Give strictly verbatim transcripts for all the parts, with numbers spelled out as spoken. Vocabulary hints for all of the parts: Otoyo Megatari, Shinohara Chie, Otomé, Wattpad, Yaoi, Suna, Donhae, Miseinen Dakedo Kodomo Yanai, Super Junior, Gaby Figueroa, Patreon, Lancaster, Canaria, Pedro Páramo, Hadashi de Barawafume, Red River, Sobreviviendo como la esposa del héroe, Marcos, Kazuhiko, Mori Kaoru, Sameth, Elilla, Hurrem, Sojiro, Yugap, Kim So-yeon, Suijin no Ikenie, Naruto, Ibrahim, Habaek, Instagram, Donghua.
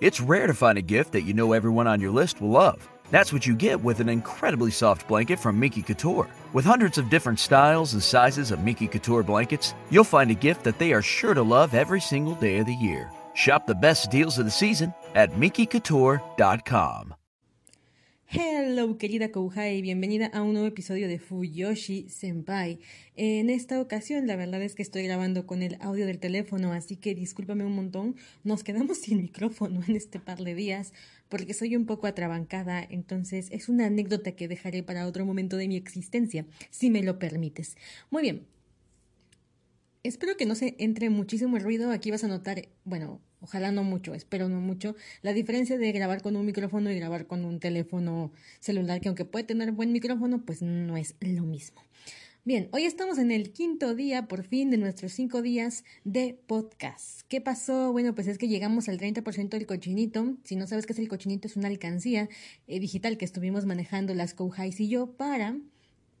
It's rare to find a gift that you know everyone on your list will love. That's what you get with an incredibly soft blanket from Minky Couture. With hundreds of different styles and sizes of Minky Couture blankets, you'll find a gift that they are sure to love every single day of the year. Shop the best deals of the season at minky couture dot com. Hello, querida Kouhai, bienvenida a un nuevo episodio de Fuyoshi Senpai. En esta ocasión, la verdad es que estoy grabando con el audio del teléfono, así que discúlpame un montón. Nos quedamos sin micrófono en este par de días porque soy un poco atrabancada, entonces es una anécdota que dejaré para otro momento de mi existencia, si me lo permites. Muy bien. Espero que no se entre muchísimo ruido. Aquí vas a notar, bueno, ojalá no mucho, espero no mucho, la diferencia de grabar con un micrófono y grabar con un teléfono celular, que aunque puede tener buen micrófono, pues no es lo mismo. Bien, hoy estamos en el quinto día, por fin, de nuestros cinco días de podcast. ¿Qué pasó? Bueno, pues es que llegamos al treinta por ciento del cochinito. Si no sabes qué es el cochinito, es una alcancía eh, digital que estuvimos manejando las Kouhais y yo para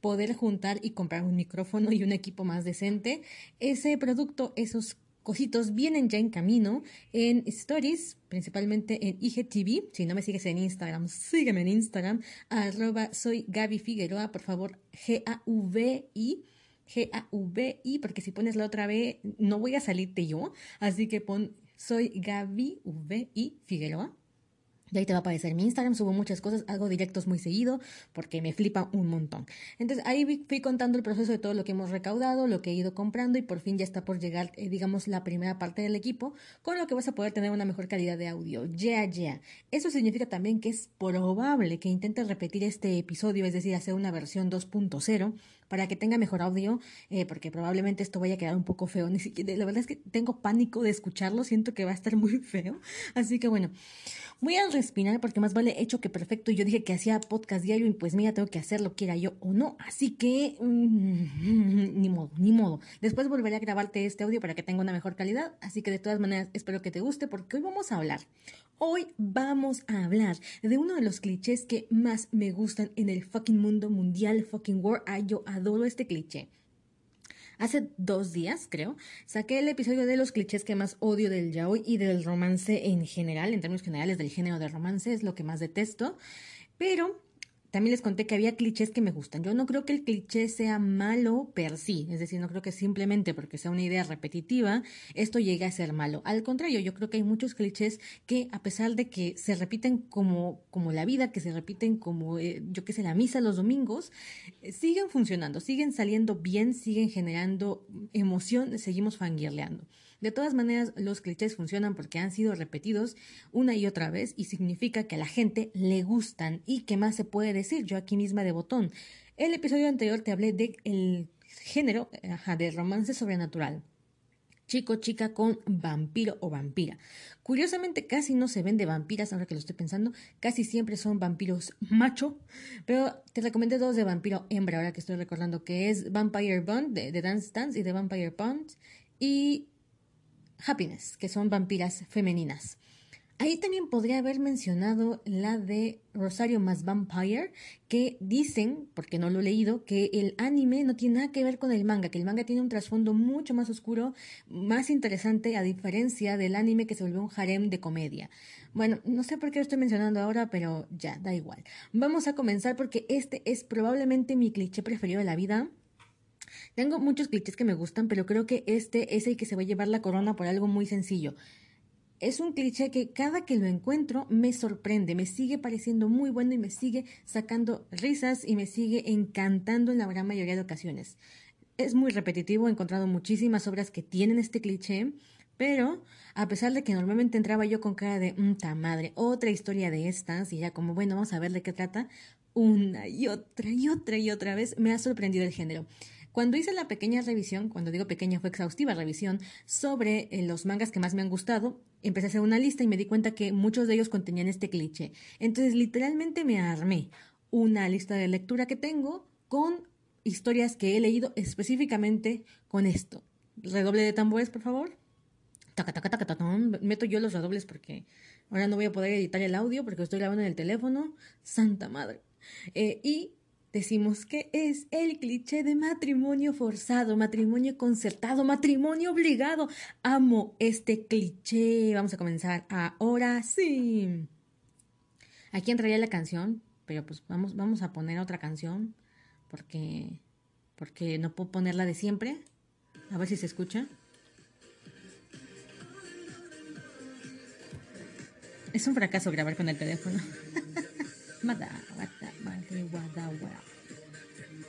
poder juntar y comprar un micrófono y un equipo más decente. Ese producto, esos cositos, vienen ya en camino en Stories, principalmente en I G T V. Si no me sigues en Instagram, sígueme en Instagram, arroba soy Gaby Figueroa, por favor, G A V I, G A V I, porque si pones la otra B no voy a salirte yo, así que pon soy Gaby V I Figueroa. Y ahí te va a aparecer mi Instagram, subo muchas cosas, hago directos muy seguido porque me flipa un montón. Entonces ahí fui contando el proceso de todo lo que hemos recaudado, lo que he ido comprando y por fin ya está por llegar, eh, digamos, la primera parte del equipo, con lo que vas a poder tener una mejor calidad de audio. Yeah, yeah. Eso significa también que es probable que intente repetir este episodio, es decir, hacer una versión dos punto cero para que tenga mejor audio, eh, porque probablemente esto vaya a quedar un poco feo. Ni siquiera, la verdad es que tengo pánico de escucharlo, siento que va a estar muy feo. Así que bueno, voy a respirar porque más vale hecho que perfecto. Yo dije que hacía podcast diario y pues mira, tengo que hacerlo, quiera yo o no. Así que mmm, ni modo, ni modo. Después volveré a grabarte este audio para que tenga una mejor calidad. Así que de todas maneras espero que te guste porque hoy vamos a hablar. Hoy vamos a hablar de uno de los clichés que más me gustan en el fucking mundo mundial, fucking world. Ay, yo adoro este cliché. Hace dos días, creo, saqué el episodio de los clichés que más odio del yaoi y del romance en general, en términos generales del género de romance, es lo que más detesto, pero también les conté que había clichés que me gustan. Yo no creo que el cliché sea malo per sí, es decir, no creo que simplemente porque sea una idea repetitiva esto llegue a ser malo. Al contrario, yo creo que hay muchos clichés que, a pesar de que se repiten como, como la vida, que se repiten como, eh, yo qué sé, la misa los domingos, eh, siguen funcionando, siguen saliendo bien, siguen generando emoción, seguimos fangirleando. De todas maneras, los clichés funcionan porque han sido repetidos una y otra vez y significa que a la gente le gustan. ¿Y qué más se puede decir? Yo aquí misma de botón. El episodio anterior te hablé del género ajá, de romance sobrenatural. Chico, chica con vampiro o vampira. Curiosamente casi no se ven de vampiras, ahora que lo estoy pensando. Casi siempre son vampiros macho, pero te recomendé dos de vampiro hembra, ahora que estoy recordando, que es Vampire Bond de, de Dance Dance y de Vampire Bond y Happiness, que son vampiras femeninas. Ahí también podría haber mencionado la de Rosario más Vampire, que dicen, porque no lo he leído, que el anime no tiene nada que ver con el manga, que el manga tiene un trasfondo mucho más oscuro, más interesante, a diferencia del anime que se volvió un harem de comedia. Bueno, no sé por qué lo estoy mencionando ahora, pero ya, da igual. Vamos a comenzar porque este es probablemente mi cliché preferido de la vida. Tengo muchos clichés que me gustan, pero creo que este es el que se va a llevar la corona por algo muy sencillo. Es un cliché que cada que lo encuentro me sorprende, me sigue pareciendo muy bueno y me sigue sacando risas y me sigue encantando en la gran mayoría de ocasiones. Es muy repetitivo, he encontrado muchísimas obras que tienen este cliché, pero a pesar de que normalmente entraba yo con cara de ¡mta madre! Otra historia de estas y ya como bueno, vamos a ver de qué trata, una y otra y otra y otra vez me ha sorprendido el género. Cuando hice la pequeña revisión, cuando digo pequeña fue exhaustiva revisión, sobre eh, los mangas que más me han gustado, empecé a hacer una lista y me di cuenta que muchos de ellos contenían este cliché. Entonces literalmente me armé una lista de lectura que tengo con historias que he leído específicamente con esto. Redoble de tambores, por favor. Taca, taca, taca, taca. Meto yo los redobles porque ahora no voy a poder editar el audio porque estoy grabando en el teléfono. Santa madre. Eh, y... decimos que es el cliché de matrimonio forzado, matrimonio concertado, matrimonio obligado. Amo este cliché. Vamos a comenzar ahora sí. Aquí entraría la canción, pero pues vamos, vamos a poner otra canción porque, porque no puedo poner la de siempre. A ver si se escucha. Es un fracaso grabar con el teléfono.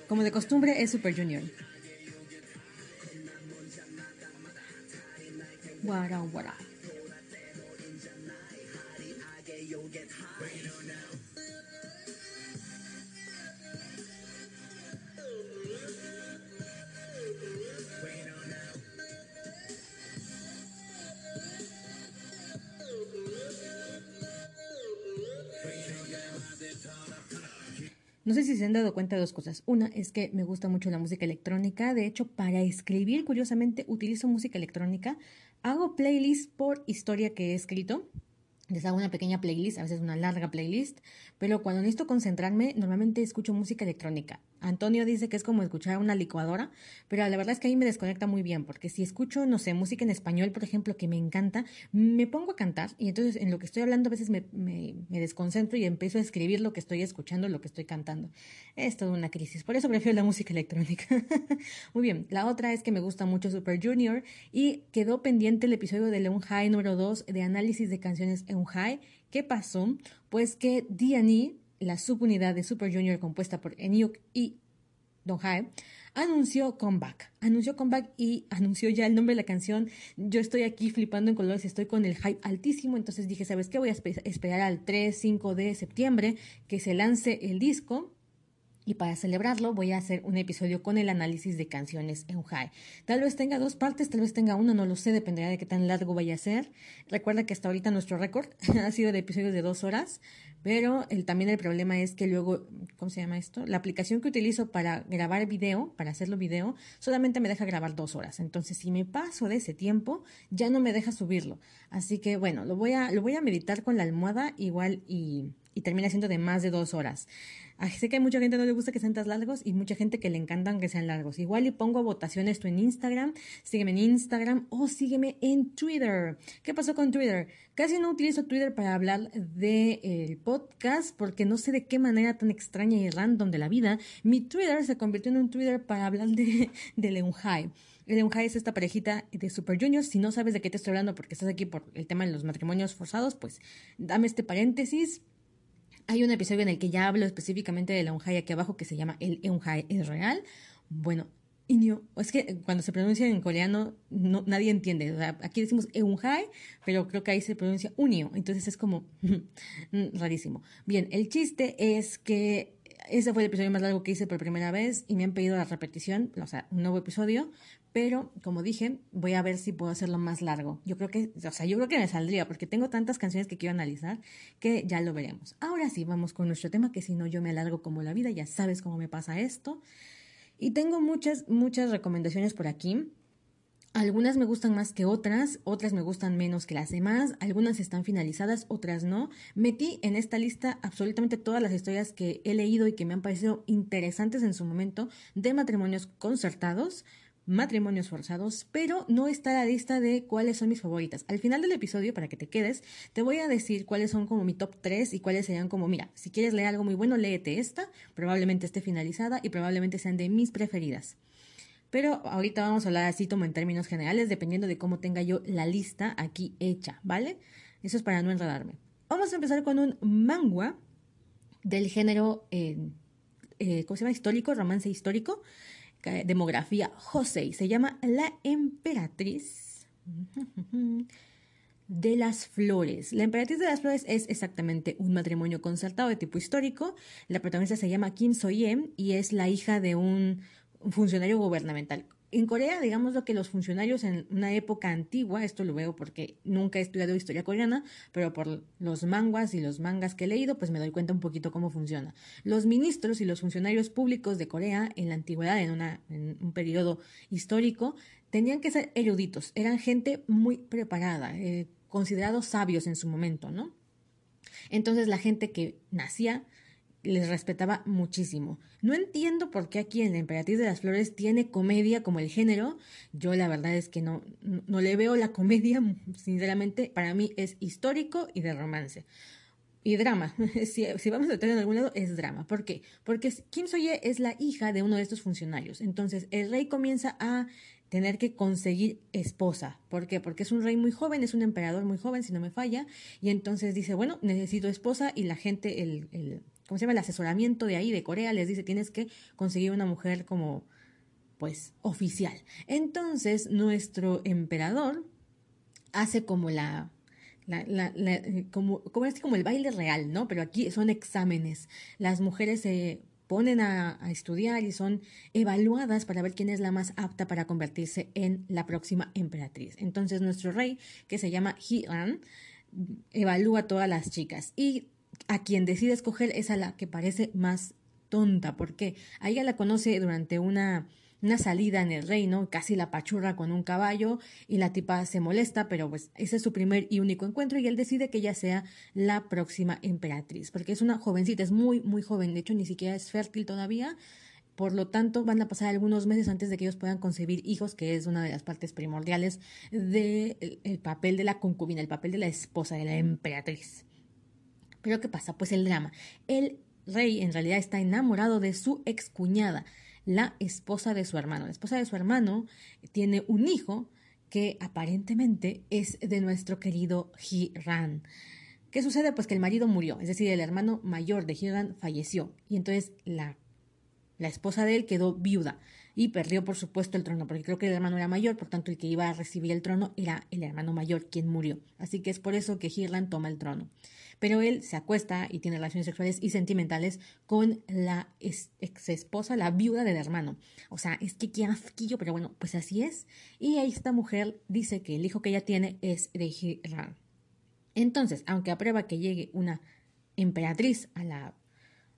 Como de costumbre, es Super Junior. Guara, guara. No sé si se han dado cuenta de dos cosas. Una es que me gusta mucho la música electrónica. De hecho, para escribir, curiosamente, utilizo música electrónica. Hago playlists por historia que he escrito. Les hago una pequeña playlist, a veces una larga playlist. Pero cuando necesito concentrarme, normalmente escucho música electrónica. Antonio dice que es como escuchar una licuadora. Pero la verdad es que ahí me desconecta muy bien. Porque si escucho, no sé, música en español, por ejemplo, que me encanta, me pongo a cantar. Y entonces en lo que estoy hablando a veces me, me, me desconcentro y empiezo a escribir lo que estoy escuchando, lo que estoy cantando. Es toda una crisis. Por eso prefiero la música electrónica. Muy bien. La otra es que me gusta mucho Super Junior. Y quedó pendiente el episodio de Eunhae número dos de análisis de canciones en Eunhae. ¿Qué pasó? Pues que D and E, la subunidad de Super Junior compuesta por Enyuk y Donhae, anunció comeback. Anunció comeback y anunció ya el nombre de la canción. Yo estoy aquí flipando en colores, estoy con el hype altísimo. Entonces dije, ¿sabes qué? Voy a esperar al tres, cinco de septiembre que se lance el disco. Y para celebrarlo voy a hacer un episodio con el análisis de canciones Eunhae. Tal vez tenga dos partes, tal vez tenga una, no lo sé, dependerá de qué tan largo vaya a ser. Recuerda que hasta ahorita nuestro récord ha sido de episodios de dos horas, pero el, también el problema es que luego, ¿cómo se llama esto? La aplicación que utilizo para grabar video, para hacerlo video, solamente me deja grabar dos horas. Entonces, si me paso de ese tiempo, ya no me deja subirlo. Así que, bueno, lo voy a, lo voy a meditar con la almohada igual y... y termina siendo de más de dos horas. Ay, sé que hay mucha gente que no le gusta que sean tan largos y mucha gente que le encantan que sean largos. Igual y pongo a votación esto en Instagram. Sígueme en Instagram o sígueme en Twitter. ¿Qué pasó con Twitter? Casi no utilizo Twitter para hablar del eh, podcast porque no sé de qué manera tan extraña y random de la vida. Mi Twitter se convirtió en un Twitter para hablar de, de Eunhae. Eunhae es esta parejita de Super Junior. Si no sabes de qué te estoy hablando porque estás aquí por el tema de los matrimonios forzados, pues dame este paréntesis. Hay un episodio en el que ya hablo específicamente de la Eunhae aquí abajo que se llama El Eunhae es real. Bueno, inyo, es que cuando se pronuncia en coreano no, nadie entiende. O sea, aquí decimos Eunhae, pero creo que ahí se pronuncia unio. Entonces es como rarísimo. Bien, el chiste es que ese fue el episodio más largo que hice por primera vez y me han pedido la repetición, o sea, un nuevo episodio. Pero, como dije, voy a ver si puedo hacerlo más largo. Yo creo que, o sea, yo creo que me saldría, porque tengo tantas canciones que quiero analizar que ya lo veremos. Ahora sí, vamos con nuestro tema, que si no yo me alargo como la vida, ya sabes cómo me pasa esto. Y tengo muchas, muchas recomendaciones por aquí. Algunas me gustan más que otras, otras me gustan menos que las demás, algunas están finalizadas, otras no. Metí en esta lista absolutamente todas las historias que he leído y que me han parecido interesantes en su momento de matrimonios concertados, matrimonios forzados, pero no está la lista de cuáles son mis favoritas. Al final del episodio, para que te quedes, te voy a decir cuáles son como mi top tres y cuáles serían como, mira, si quieres leer algo muy bueno, léete esta, probablemente esté finalizada y probablemente sean de mis preferidas. Pero ahorita vamos a hablar así como en términos generales, dependiendo de cómo tenga yo la lista aquí hecha, ¿vale? Eso es para no enredarme. Vamos a empezar con un manga del género, eh, eh, ¿cómo se llama? Histórico, romance histórico. Demografía Josei, se llama La Emperatriz de las Flores. La Emperatriz de las Flores es exactamente un matrimonio concertado de tipo histórico. La protagonista se llama Kim So-yeon y es la hija de un funcionario gubernamental. En Corea, digamos lo que los funcionarios en una época antigua, esto lo veo porque nunca he estudiado historia coreana, pero por los manguas y los mangas que he leído, pues me doy cuenta un poquito cómo funciona. Los ministros y los funcionarios públicos de Corea en la antigüedad, en, una, en un periodo histórico, tenían que ser eruditos, eran gente muy preparada, eh, considerados sabios en su momento, ¿no? Entonces la gente que nacía les respetaba muchísimo. No entiendo por qué aquí en La Emperatriz de las Flores tiene comedia como el género. Yo la verdad es que no, no le veo la comedia, sinceramente. Para mí es histórico y de romance. Y drama, si, si vamos a tratar en algún lado, es drama. ¿Por qué? Porque Kim Soye es la hija de uno de estos funcionarios. Entonces el rey comienza a tener que conseguir esposa. ¿Por qué? Porque es un rey muy joven, es un emperador muy joven, si no me falla. Y entonces dice, bueno, necesito esposa. Y la gente, el, el ¿cómo se llama? El asesoramiento de ahí, de Corea, les dice, tienes que conseguir una mujer como, pues, oficial. Entonces nuestro emperador hace como la... La, la, la, como, como, es como el baile real, ¿no? Pero aquí son exámenes. Las mujeres se ponen a, a estudiar y son evaluadas para ver quién es la más apta para convertirse en la próxima emperatriz. Entonces nuestro rey, que se llama Hi-an, evalúa a todas las chicas. Y a quien decide escoger es a la que parece más tonta. ¿Por qué? A ella la conoce durante una... una salida en el reino, casi la pachurra con un caballo, y la tipa se molesta, pero pues ese es su primer y único encuentro, y él decide que ella sea la próxima emperatriz, porque es una jovencita, es muy, muy joven, de hecho ni siquiera es fértil todavía, por lo tanto van a pasar algunos meses antes de que ellos puedan concebir hijos, que es una de las partes primordiales del el papel de la concubina, el papel de la esposa, de la emperatriz. Pero ¿qué pasa? Pues el drama. El rey en realidad está enamorado de su excuñada, la esposa de su hermano. La esposa de su hermano tiene un hijo que aparentemente es de nuestro querido Hi-ran. ¿Qué sucede? Pues que el marido murió, es decir, el hermano mayor de Hi-ran falleció y entonces la, la esposa de él quedó viuda y perdió, por supuesto, el trono, porque creo que el hermano era mayor, por tanto el que iba a recibir el trono era el hermano mayor quien murió. Así que es por eso que Hi-ran toma el trono. Pero él se acuesta y tiene relaciones sexuales y sentimentales con la ex esposa, la viuda del hermano. O sea, es que qué asquillo, pero bueno, pues así es. Y esta mujer dice que el hijo que ella tiene es de Hi-ran. Entonces, aunque aprueba que llegue una emperatriz a la,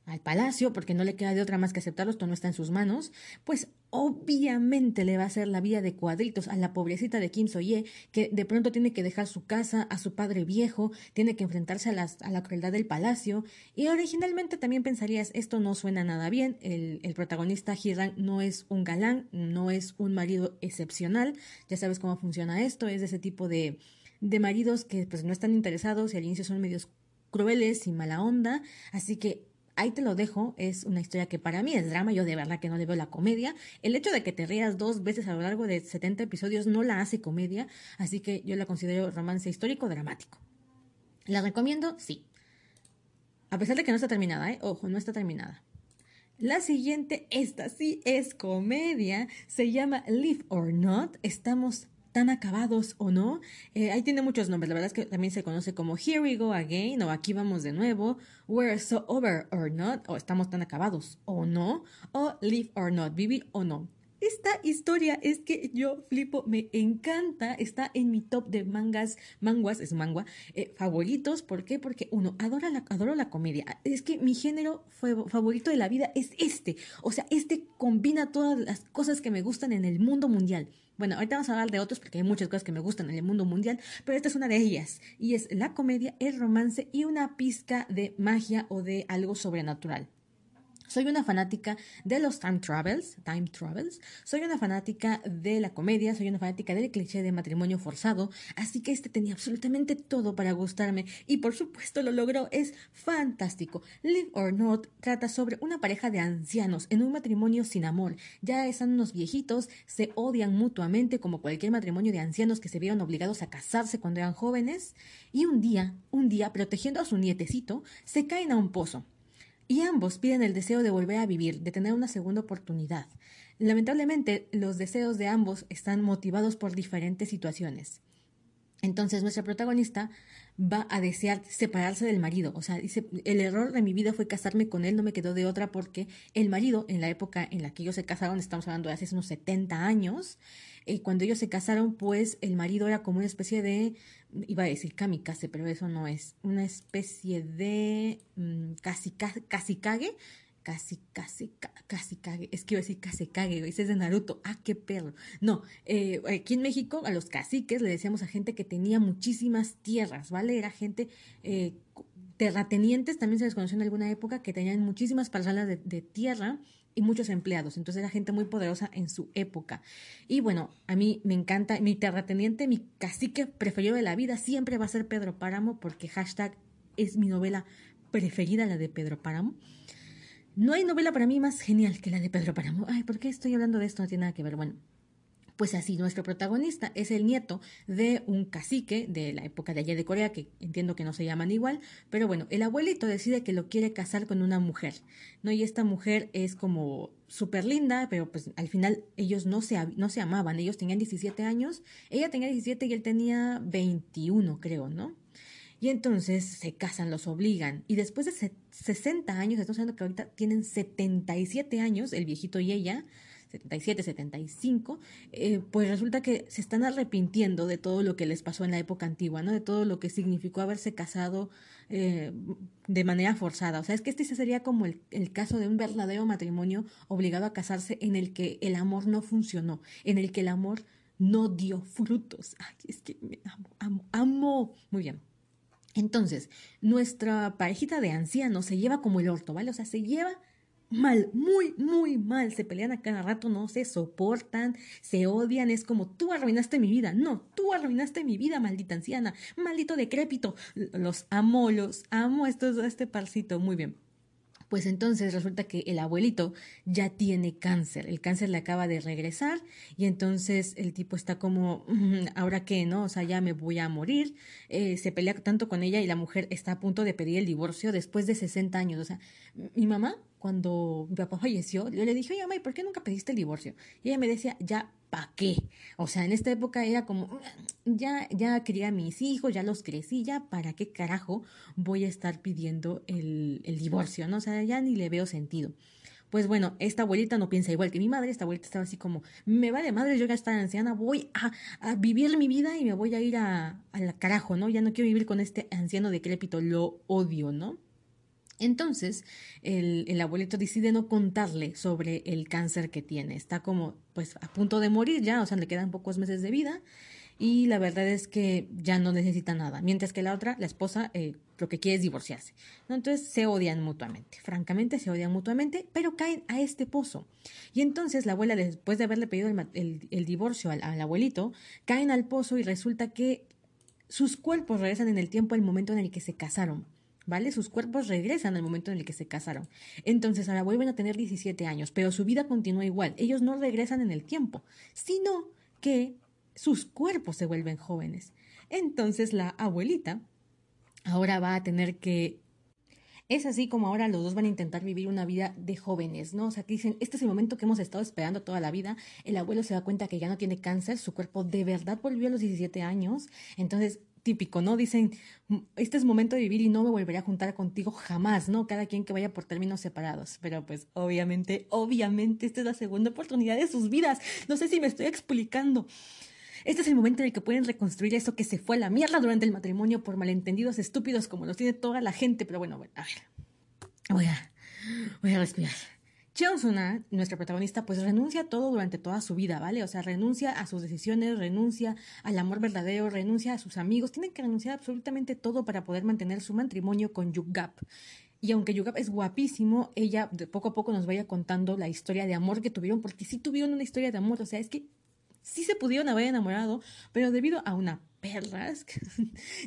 al palacio, porque no le queda de otra más que aceptarlo, esto no está en sus manos, pues obviamente le va a hacer la vida de cuadritos a la pobrecita de Kim Soye, que de pronto tiene que dejar su casa, a su padre viejo, tiene que enfrentarse a, las, a la crueldad del palacio. Y originalmente también pensarías, esto no suena nada bien, el, el protagonista Hi-ran no es un galán, no es un marido excepcional, ya sabes cómo funciona esto, es de ese tipo de, de maridos que pues no están interesados y al inicio son medios crueles y mala onda, así que ahí te lo dejo, es una historia que para mí es drama, yo de verdad que no le veo la comedia. El hecho de que te rías dos veces a lo largo de setenta episodios no la hace comedia, así que yo la considero romance histórico dramático. ¿La recomiendo? Sí. A pesar de que no está terminada, ¿eh? Ojo, no está terminada. La siguiente, esta sí es comedia, se llama Live or Not, estamos tan acabados o no. Eh, ahí tiene muchos nombres, la verdad es que también se conoce como Here We Go Again, o Aquí Vamos de Nuevo, We're So Over or Not, o Estamos Tan Acabados o No, o Live or Not, Vivir o No. Esta historia es que yo flipo, me encanta, está en mi top de mangas, manguas, es mangua, eh, favoritos. ¿Por qué? Porque uno, adora la, adoro la comedia, es que mi género favorito de la vida es este, o sea, este combina todas las cosas que me gustan en el mundo mundial. Bueno, ahorita vamos a hablar de otros porque hay muchas cosas que me gustan en el mundo mundial, pero esta es una de ellas, y es la comedia, el romance y una pizca de magia o de algo sobrenatural. Soy una fanática de los time travels, time travels, soy una fanática de la comedia, soy una fanática del cliché de matrimonio forzado, así que este tenía absolutamente todo para gustarme y por supuesto lo logró, es fantástico. Live or Not trata sobre una pareja de ancianos en un matrimonio sin amor, ya están unos viejitos, se odian mutuamente como cualquier matrimonio de ancianos que se vieron obligados a casarse cuando eran jóvenes y un día, un día protegiendo a su nietecito, se caen a un pozo. Y ambos piden el deseo de volver a vivir, de tener una segunda oportunidad. Lamentablemente, los deseos de ambos están motivados por diferentes situaciones. Entonces, nuestra protagonista va a desear separarse del marido. O sea, dice, el error de mi vida fue casarme con él, no me quedó de otra porque el marido, en la época en la que ellos se casaron, estamos hablando de hace unos setenta años, eh, cuando ellos se casaron, pues el marido era como una especie de, iba a decir kamikaze, pero eso no es, una especie de mmm, casi, casi, casi cague, Casi, casi, ca casi cague. Es que iba a decir casi cague, ese es de Naruto. Ah, qué perro. No, eh, aquí en México a los caciques le decíamos a gente que tenía muchísimas tierras, ¿vale? Era gente eh, terratenientes también se les conoció en alguna época, que tenían muchísimas parcelas de, de tierra y muchos empleados. Entonces era gente muy poderosa en su época. Y bueno, a mí me encanta, mi terrateniente, mi cacique preferido de la vida siempre va a ser Pedro Páramo, porque hashtag es mi novela preferida, la de Pedro Páramo. No hay novela para mí más genial que la de Pedro Páramo. Ay, ¿por qué estoy hablando de esto? No tiene nada que ver. Bueno, pues así, nuestro protagonista es el nieto de un cacique de la época de allá de Corea, que entiendo que no se llaman igual, pero bueno, el abuelito decide que lo quiere casar con una mujer, ¿no? Y esta mujer es como súper linda, pero pues al final ellos no se, no se amaban, ellos tenían diecisiete años, ella tenía diecisiete y él tenía veintiuno, creo, ¿no? Y entonces se casan, los obligan. Y después de sesenta años, estamos hablando que ahorita tienen setenta y siete años, el viejito y ella, setenta y siete, setenta y cinco, eh, pues resulta que se están arrepintiendo de todo lo que les pasó en la época antigua, ¿no? De todo lo que significó haberse casado eh, de manera forzada. O sea, es que este sería como el, el caso de un verdadero matrimonio obligado a casarse en el que el amor no funcionó, en el que el amor no dio frutos. Ay, es que me amo, amo, amo. Muy bien. Entonces, nuestra parejita de ancianos se lleva como el orto, ¿vale? O sea, se lleva mal, muy, muy mal. Se pelean a cada rato, no se soportan, se odian. Es como, tú arruinaste mi vida. No, tú arruinaste mi vida, maldita anciana. Maldito decrépito. Los amo, los amo. Esto es este parcito. Muy bien. Pues entonces resulta que el abuelito ya tiene cáncer, el cáncer le acaba de regresar y entonces el tipo está como, ¿ahora qué, no? O sea, ya me voy a morir. Eh, se pelea tanto con ella y la mujer está a punto de pedir el divorcio después de sesenta años. O sea, mi mamá, cuando mi papá falleció, yo le dije, oye, mamá, ¿y por qué nunca pediste el divorcio? Y ella me decía, ya, ¿pa' qué? O sea, en esta época era como, ya, ya crié a mis hijos, ya los crecí, ya, ¿para qué carajo voy a estar pidiendo el, el divorcio? ¿No? O sea, ya ni le veo sentido. Pues bueno, esta abuelita no piensa igual que mi madre. Esta abuelita estaba así como, me vale madre, yo ya estoy anciana, voy a, a vivir mi vida y me voy a ir a, a la carajo, ¿no? Ya no quiero vivir con este anciano decrépito, lo odio, ¿no? Entonces, el, el abuelito decide no contarle sobre el cáncer que tiene. Está como, pues, a punto de morir ya, o sea, le quedan pocos meses de vida y la verdad es que ya no necesita nada. Mientras que la otra, la esposa, eh, lo que quiere es divorciarse, ¿no? Entonces, se odian mutuamente. Francamente, se odian mutuamente, pero caen a este pozo. Y entonces, la abuela, después de haberle pedido el, el, el divorcio al, al abuelito, caen al pozo y resulta que sus cuerpos regresan en el tiempo al momento en el que se casaron. ¿Vale? Sus cuerpos regresan al momento en el que se casaron. Entonces ahora vuelven a tener diecisiete años, pero su vida continúa igual. Ellos no regresan en el tiempo, sino que sus cuerpos se vuelven jóvenes. Entonces la abuelita ahora va a tener que... Es así como ahora los dos van a intentar vivir una vida de jóvenes, ¿no? O sea, que dicen, este es el momento que hemos estado esperando toda la vida. El abuelo se da cuenta que ya no tiene cáncer, su cuerpo de verdad volvió a los diecisiete años. Entonces... típico, ¿no? Dicen, este es momento de vivir y no me volveré a juntar contigo jamás, ¿no? Cada quien que vaya por términos separados. Pero pues obviamente, obviamente, esta es la segunda oportunidad de sus vidas. No sé si me estoy explicando. Este es el momento en el que pueden reconstruir eso que se fue a la mierda durante el matrimonio por malentendidos estúpidos como los tiene toda la gente. Pero bueno, bueno, a ver. Voy a, voy a respirar. Cheon Sun-ah, nuestra protagonista, pues renuncia a todo durante toda su vida, ¿vale? O sea, renuncia a sus decisiones, renuncia al amor verdadero, renuncia a sus amigos. Tienen que renunciar absolutamente todo para poder mantener su matrimonio con Yugap. Y aunque Yugap es guapísimo, ella de poco a poco nos vaya contando la historia de amor que tuvieron, porque sí tuvieron una historia de amor. O sea, es que sí se pudieron haber enamorado, pero debido a una perras,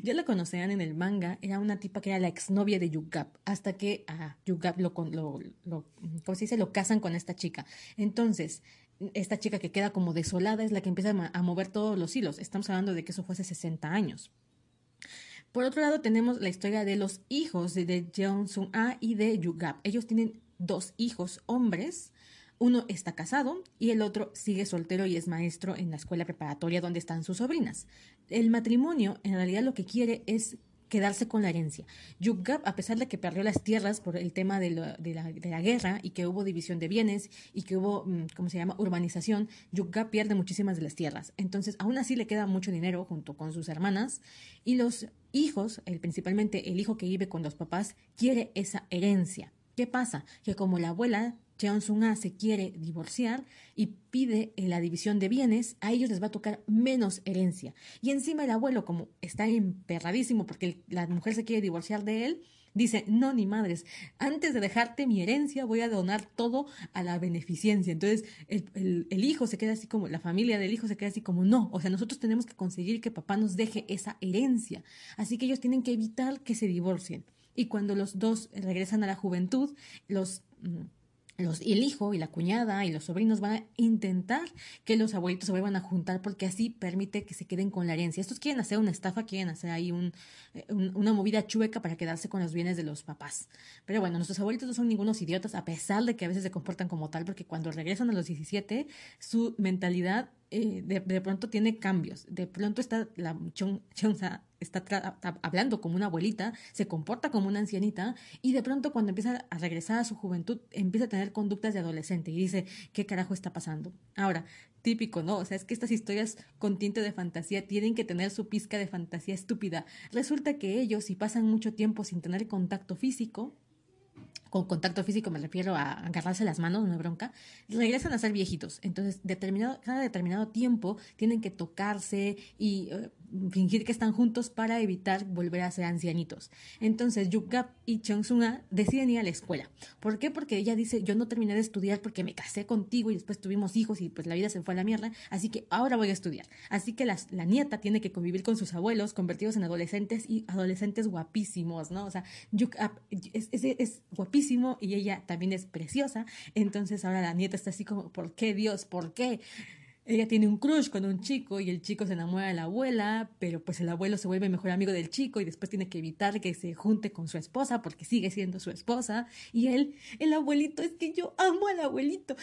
ya la conocerán en el manga, era una tipa que era la exnovia de Yugap, hasta que a Yugap lo, lo, lo, ¿cómo se dice? Lo casan con esta chica. Entonces, esta chica que queda como desolada es la que empieza a mover todos los hilos. Estamos hablando de que eso fue hace sesenta años. Por otro lado, tenemos la historia de los hijos de, de Cheon Sun-ah y de Yugap. Ellos tienen dos hijos hombres. Uno está casado y el otro sigue soltero y es maestro en la escuela preparatoria donde están sus sobrinas. El matrimonio en realidad lo que quiere es quedarse con la herencia. Yugap, a pesar de que perdió las tierras por el tema de, lo, de, la, de la guerra y que hubo división de bienes y que hubo, ¿cómo se llama?, urbanización, Yugap pierde muchísimas de las tierras. Entonces, aún así le queda mucho dinero junto con sus hermanas y los hijos, el, principalmente el hijo que vive con los papás, quiere esa herencia. ¿Qué pasa? Que como la abuela Cheon Sun-ah se quiere divorciar y pide la división de bienes, a ellos les va a tocar menos herencia. Y encima el abuelo, como está emperradísimo porque la mujer se quiere divorciar de él, dice, no, ni madres, antes de dejarte mi herencia voy a donar todo a la beneficencia. Entonces el, el, el hijo se queda así como, la familia del hijo se queda así como, no, o sea, nosotros tenemos que conseguir que papá nos deje esa herencia. Así que ellos tienen que evitar que se divorcien. Y cuando los dos regresan a la juventud, los... Los, el hijo y la cuñada y los sobrinos van a intentar que los abuelitos se vuelvan a juntar porque así permite que se queden con la herencia. Estos quieren hacer una estafa, quieren hacer ahí un, un, una movida chueca para quedarse con los bienes de los papás. Pero bueno, nuestros abuelitos no son ningunos idiotas, a pesar de que a veces se comportan como tal, porque cuando regresan a los diecisiete, su mentalidad eh, de, de pronto tiene cambios. De pronto está la Cheon Sun-ah está tra- hablando como una abuelita, se comporta como una ancianita, y de pronto cuando empieza a regresar a su juventud, empieza a tener conductas de adolescente y dice, ¿qué carajo está pasando? Ahora, típico, ¿no? O sea, es que estas historias con tinte de fantasía tienen que tener su pizca de fantasía estúpida. Resulta que ellos, si pasan mucho tiempo sin tener contacto físico, con contacto físico me refiero a agarrarse las manos, no hay bronca, regresan a ser viejitos. Entonces, determinado, cada determinado tiempo tienen que tocarse y eh, fingir que están juntos para evitar volver a ser ancianitos. Entonces, Yugap y Cheon Sun-ah deciden ir a la escuela. ¿Por qué? Porque ella dice, yo no terminé de estudiar porque me casé contigo y después tuvimos hijos y pues la vida se fue a la mierda, así que ahora voy a estudiar. Así que la, la nieta tiene que convivir con sus abuelos convertidos en adolescentes y adolescentes guapísimos, ¿no? O sea, Yugap es, es, es guapísimo y ella también es preciosa, entonces ahora la nieta está así como, ¿por qué Dios? ¿Por qué? Ella tiene un crush con un chico y el chico se enamora de la abuela, pero pues el abuelo se vuelve mejor amigo del chico y después tiene que evitar que se junte con su esposa porque sigue siendo su esposa. Y él, el abuelito, es que yo amo al abuelito.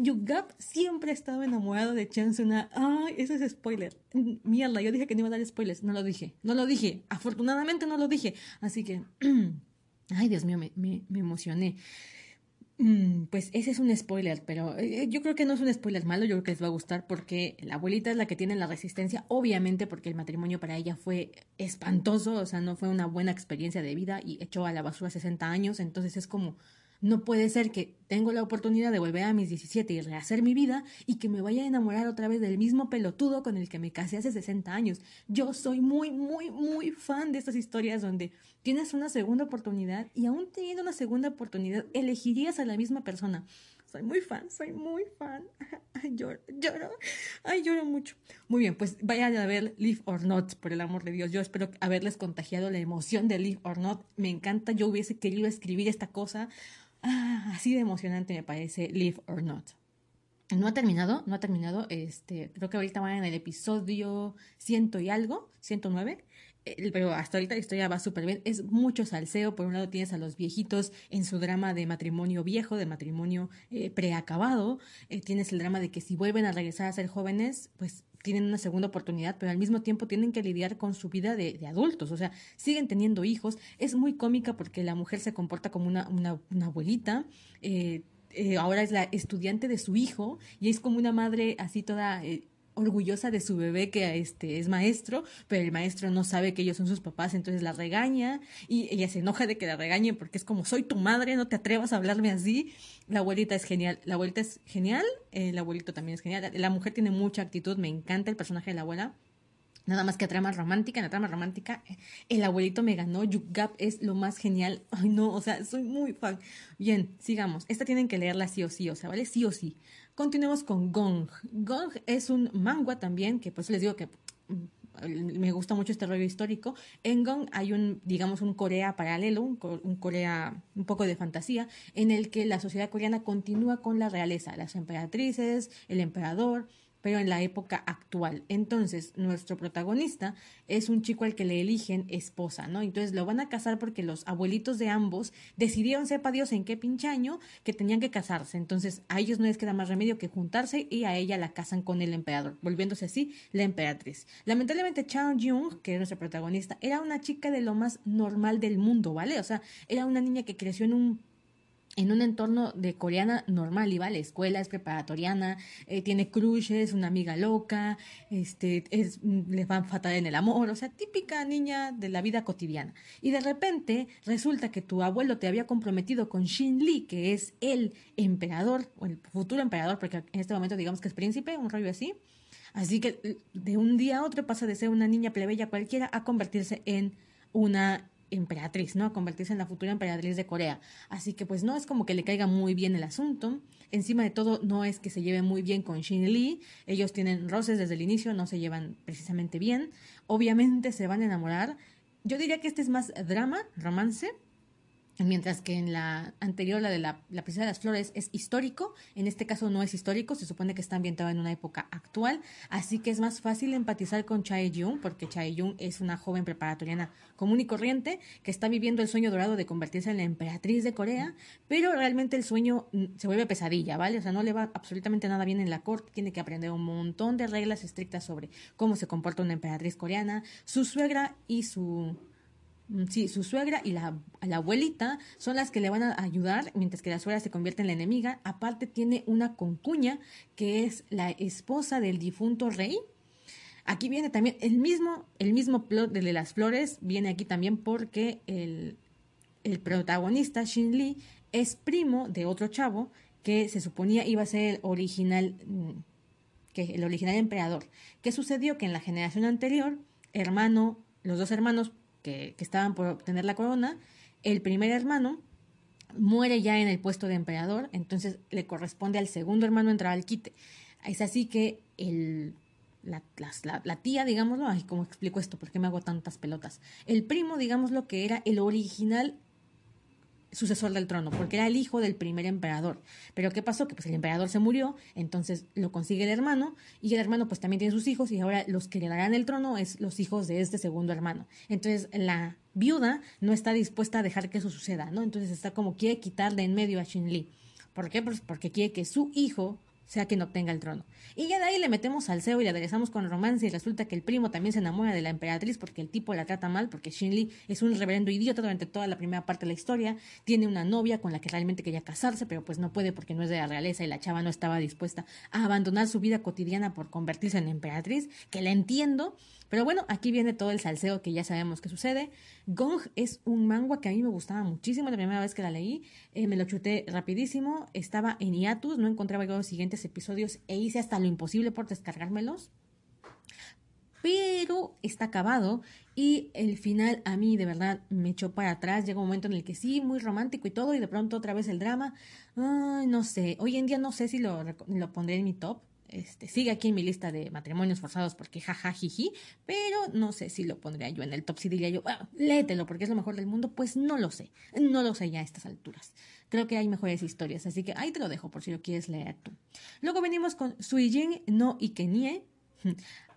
Yugap siempre ha estado enamorado de Cheon Sun-ah. Ay, eso es spoiler. Mierda, yo dije que no iba a dar spoilers. No lo dije, no lo dije. Afortunadamente no lo dije. Así que... Ay, Dios mío, me, me, me emocioné. Mm, pues ese es un spoiler, pero eh, yo creo que no es un spoiler malo, yo creo que les va a gustar porque la abuelita es la que tiene la resistencia, obviamente porque el matrimonio para ella fue espantoso, o sea, no fue una buena experiencia de vida y echó a la basura sesenta años, entonces es como, no puede ser que tengo la oportunidad de volver a mis diecisiete y rehacer mi vida y que me vaya a enamorar otra vez del mismo pelotudo con el que me casé hace sesenta años. Yo soy muy, muy, muy fan de estas historias donde tienes una segunda oportunidad y aún teniendo una segunda oportunidad elegirías a la misma persona. Soy muy fan, soy muy fan. Ay, lloro, lloro. Ay, lloro mucho. Muy bien, pues vayan a ver Live or Not, por el amor de Dios. Yo espero haberles contagiado la emoción de Live or Not. Me encanta, yo hubiese querido escribir esta cosa. Ah, así de emocionante me parece Live or Not. No ha terminado, no ha terminado. Este, creo que ahorita van en el episodio ciento y algo, ciento nueve. Pero hasta ahorita la historia va súper bien, es mucho salseo. Por un lado tienes a los viejitos en su drama de matrimonio viejo, de matrimonio eh, preacabado, eh, tienes el drama de que si vuelven a regresar a ser jóvenes, pues tienen una segunda oportunidad, pero al mismo tiempo tienen que lidiar con su vida de, de adultos, o sea, siguen teniendo hijos. Es muy cómica porque la mujer se comporta como una, una, una abuelita, eh, eh, ahora es la estudiante de su hijo y es como una madre así toda... Eh, orgullosa de su bebé que este es maestro, pero el maestro no sabe que ellos son sus papás, entonces la regaña y ella se enoja de que la regañen porque es como, soy tu madre, no te atrevas a hablarme así. La abuelita es genial, la abuelita es genial, el abuelito también es genial, la mujer tiene mucha actitud, me encanta el personaje de la abuela. Nada más que a trama romántica, en la trama romántica, el abuelito me ganó, Yugap es lo más genial. Ay, no, o sea, soy muy fan. Bien, sigamos. Esta tienen que leerla sí o sí, o sea, ¿vale? Sí o sí. Continuemos con Gong. Gong es un manga también, que pues les digo que me gusta mucho este rollo histórico. En Gong hay un, digamos, un Corea paralelo, un, un Corea un poco de fantasía, en el que la sociedad coreana continúa con la realeza, las emperatrices, el emperador... pero en la época actual. Entonces, nuestro protagonista es un chico al que le eligen esposa, ¿no? Entonces, lo van a casar porque los abuelitos de ambos decidieron, sepa Dios en qué pinche año, que tenían que casarse. Entonces, a ellos no les queda más remedio que juntarse y a ella la casan con el emperador, volviéndose así la emperatriz. Lamentablemente, Chao Jung, que es nuestro protagonista, era una chica de lo más normal del mundo, ¿vale? O sea, era una niña que creció en un en un entorno de coreana normal, y va a la escuela, es preparatoriana, eh, tiene crushes, una amiga loca, este, es, les va fatal en el amor, o sea, típica niña de la vida cotidiana. Y de repente resulta que tu abuelo te había comprometido con Shin Lee, que es el emperador, o el futuro emperador, porque en este momento digamos que es príncipe, un rollo así. Así que de un día a otro pasa de ser una niña plebeya cualquiera a convertirse en una emperatriz, ¿no? A convertirse en la futura emperatriz de Corea. Así que pues no es como que le caiga muy bien el asunto. Encima de todo, no es que se lleve muy bien con Shin Lee. Ellos tienen roces desde el inicio, no se llevan precisamente bien. Obviamente se van a enamorar. Yo diría que este es más drama, romance. Mientras que en la anterior, la de la, la Princesa de las Flores, es histórico. En este caso no es histórico, se supone que está ambientado en una época actual. Así que es más fácil empatizar con Chae-jung, porque Chae-jung es una joven preparatoriana común y corriente que está viviendo el sueño dorado de convertirse en la emperatriz de Corea, pero realmente el sueño se vuelve pesadilla, ¿vale? O sea, no le va absolutamente nada bien en la corte, tiene que aprender un montón de reglas estrictas sobre cómo se comporta una emperatriz coreana. Su suegra y su... Sí, su suegra y la, la abuelita son las que le van a ayudar, mientras que la suegra se convierte en la enemiga. Aparte tiene una concuña que es la esposa del difunto rey. Aquí viene también el mismo, el mismo plot de las flores, viene aquí también porque el, el protagonista, Shin Lee, es primo de otro chavo que se suponía iba a ser el original, que el original emperador. ¿Qué sucedió? Que en la generación anterior, hermano, los dos hermanos, Que, que estaban por obtener la corona, el primer hermano muere ya en el puesto de emperador, entonces le corresponde al segundo hermano entrar al quite. Es así que el, la, la, la tía, digámoslo, ay, ¿cómo explico esto? ¿Por qué me hago tantas pelotas? El primo, digámoslo, que era el original sucesor del trono, porque era el hijo del primer emperador. Pero ¿qué pasó? Que pues el emperador se murió, entonces lo consigue el hermano, y el hermano pues también tiene sus hijos, y ahora los que heredarán el trono es los hijos de este segundo hermano. Entonces la viuda no está dispuesta a dejar que eso suceda, ¿no? Entonces está como quiere quitar de en medio a Shin Lee. ¿Por qué? Pues porque quiere que su hijo sea quien obtenga el trono. Y ya de ahí le metemos salseo y le aderezamos con romance, y resulta que el primo también se enamora de la emperatriz porque el tipo la trata mal, porque Shin Lee es un reverendo idiota durante toda la primera parte de la historia. Tiene una novia con la que realmente quería casarse, pero pues no puede porque no es de la realeza, y la chava no estaba dispuesta a abandonar su vida cotidiana por convertirse en emperatriz, que la entiendo. Pero bueno, aquí viene todo el salseo que ya sabemos que sucede. Gong es un manga que a mí me gustaba muchísimo la primera vez que la leí. Eh, me lo chuté rapidísimo. Estaba en hiatus, no encontraba yo los siguientes episodios e hice hasta lo imposible por descargármelos. Pero está acabado y el final a mí de verdad me echó para atrás. Llega un momento en el que sí, muy romántico y todo, y de pronto otra vez el drama. Ay, no sé. Hoy en día no sé si lo, lo pondré en mi top. Este, sigue aquí en mi lista de matrimonios forzados porque jaja, jiji, pero no sé si lo pondría yo en el top, si diría yo, bueno, léetelo porque es lo mejor del mundo, pues no lo sé, no lo sé ya a estas alturas. Creo que hay mejores historias, así que ahí te lo dejo por si lo quieres leer tú. Luego venimos con Suijin no Ikenie.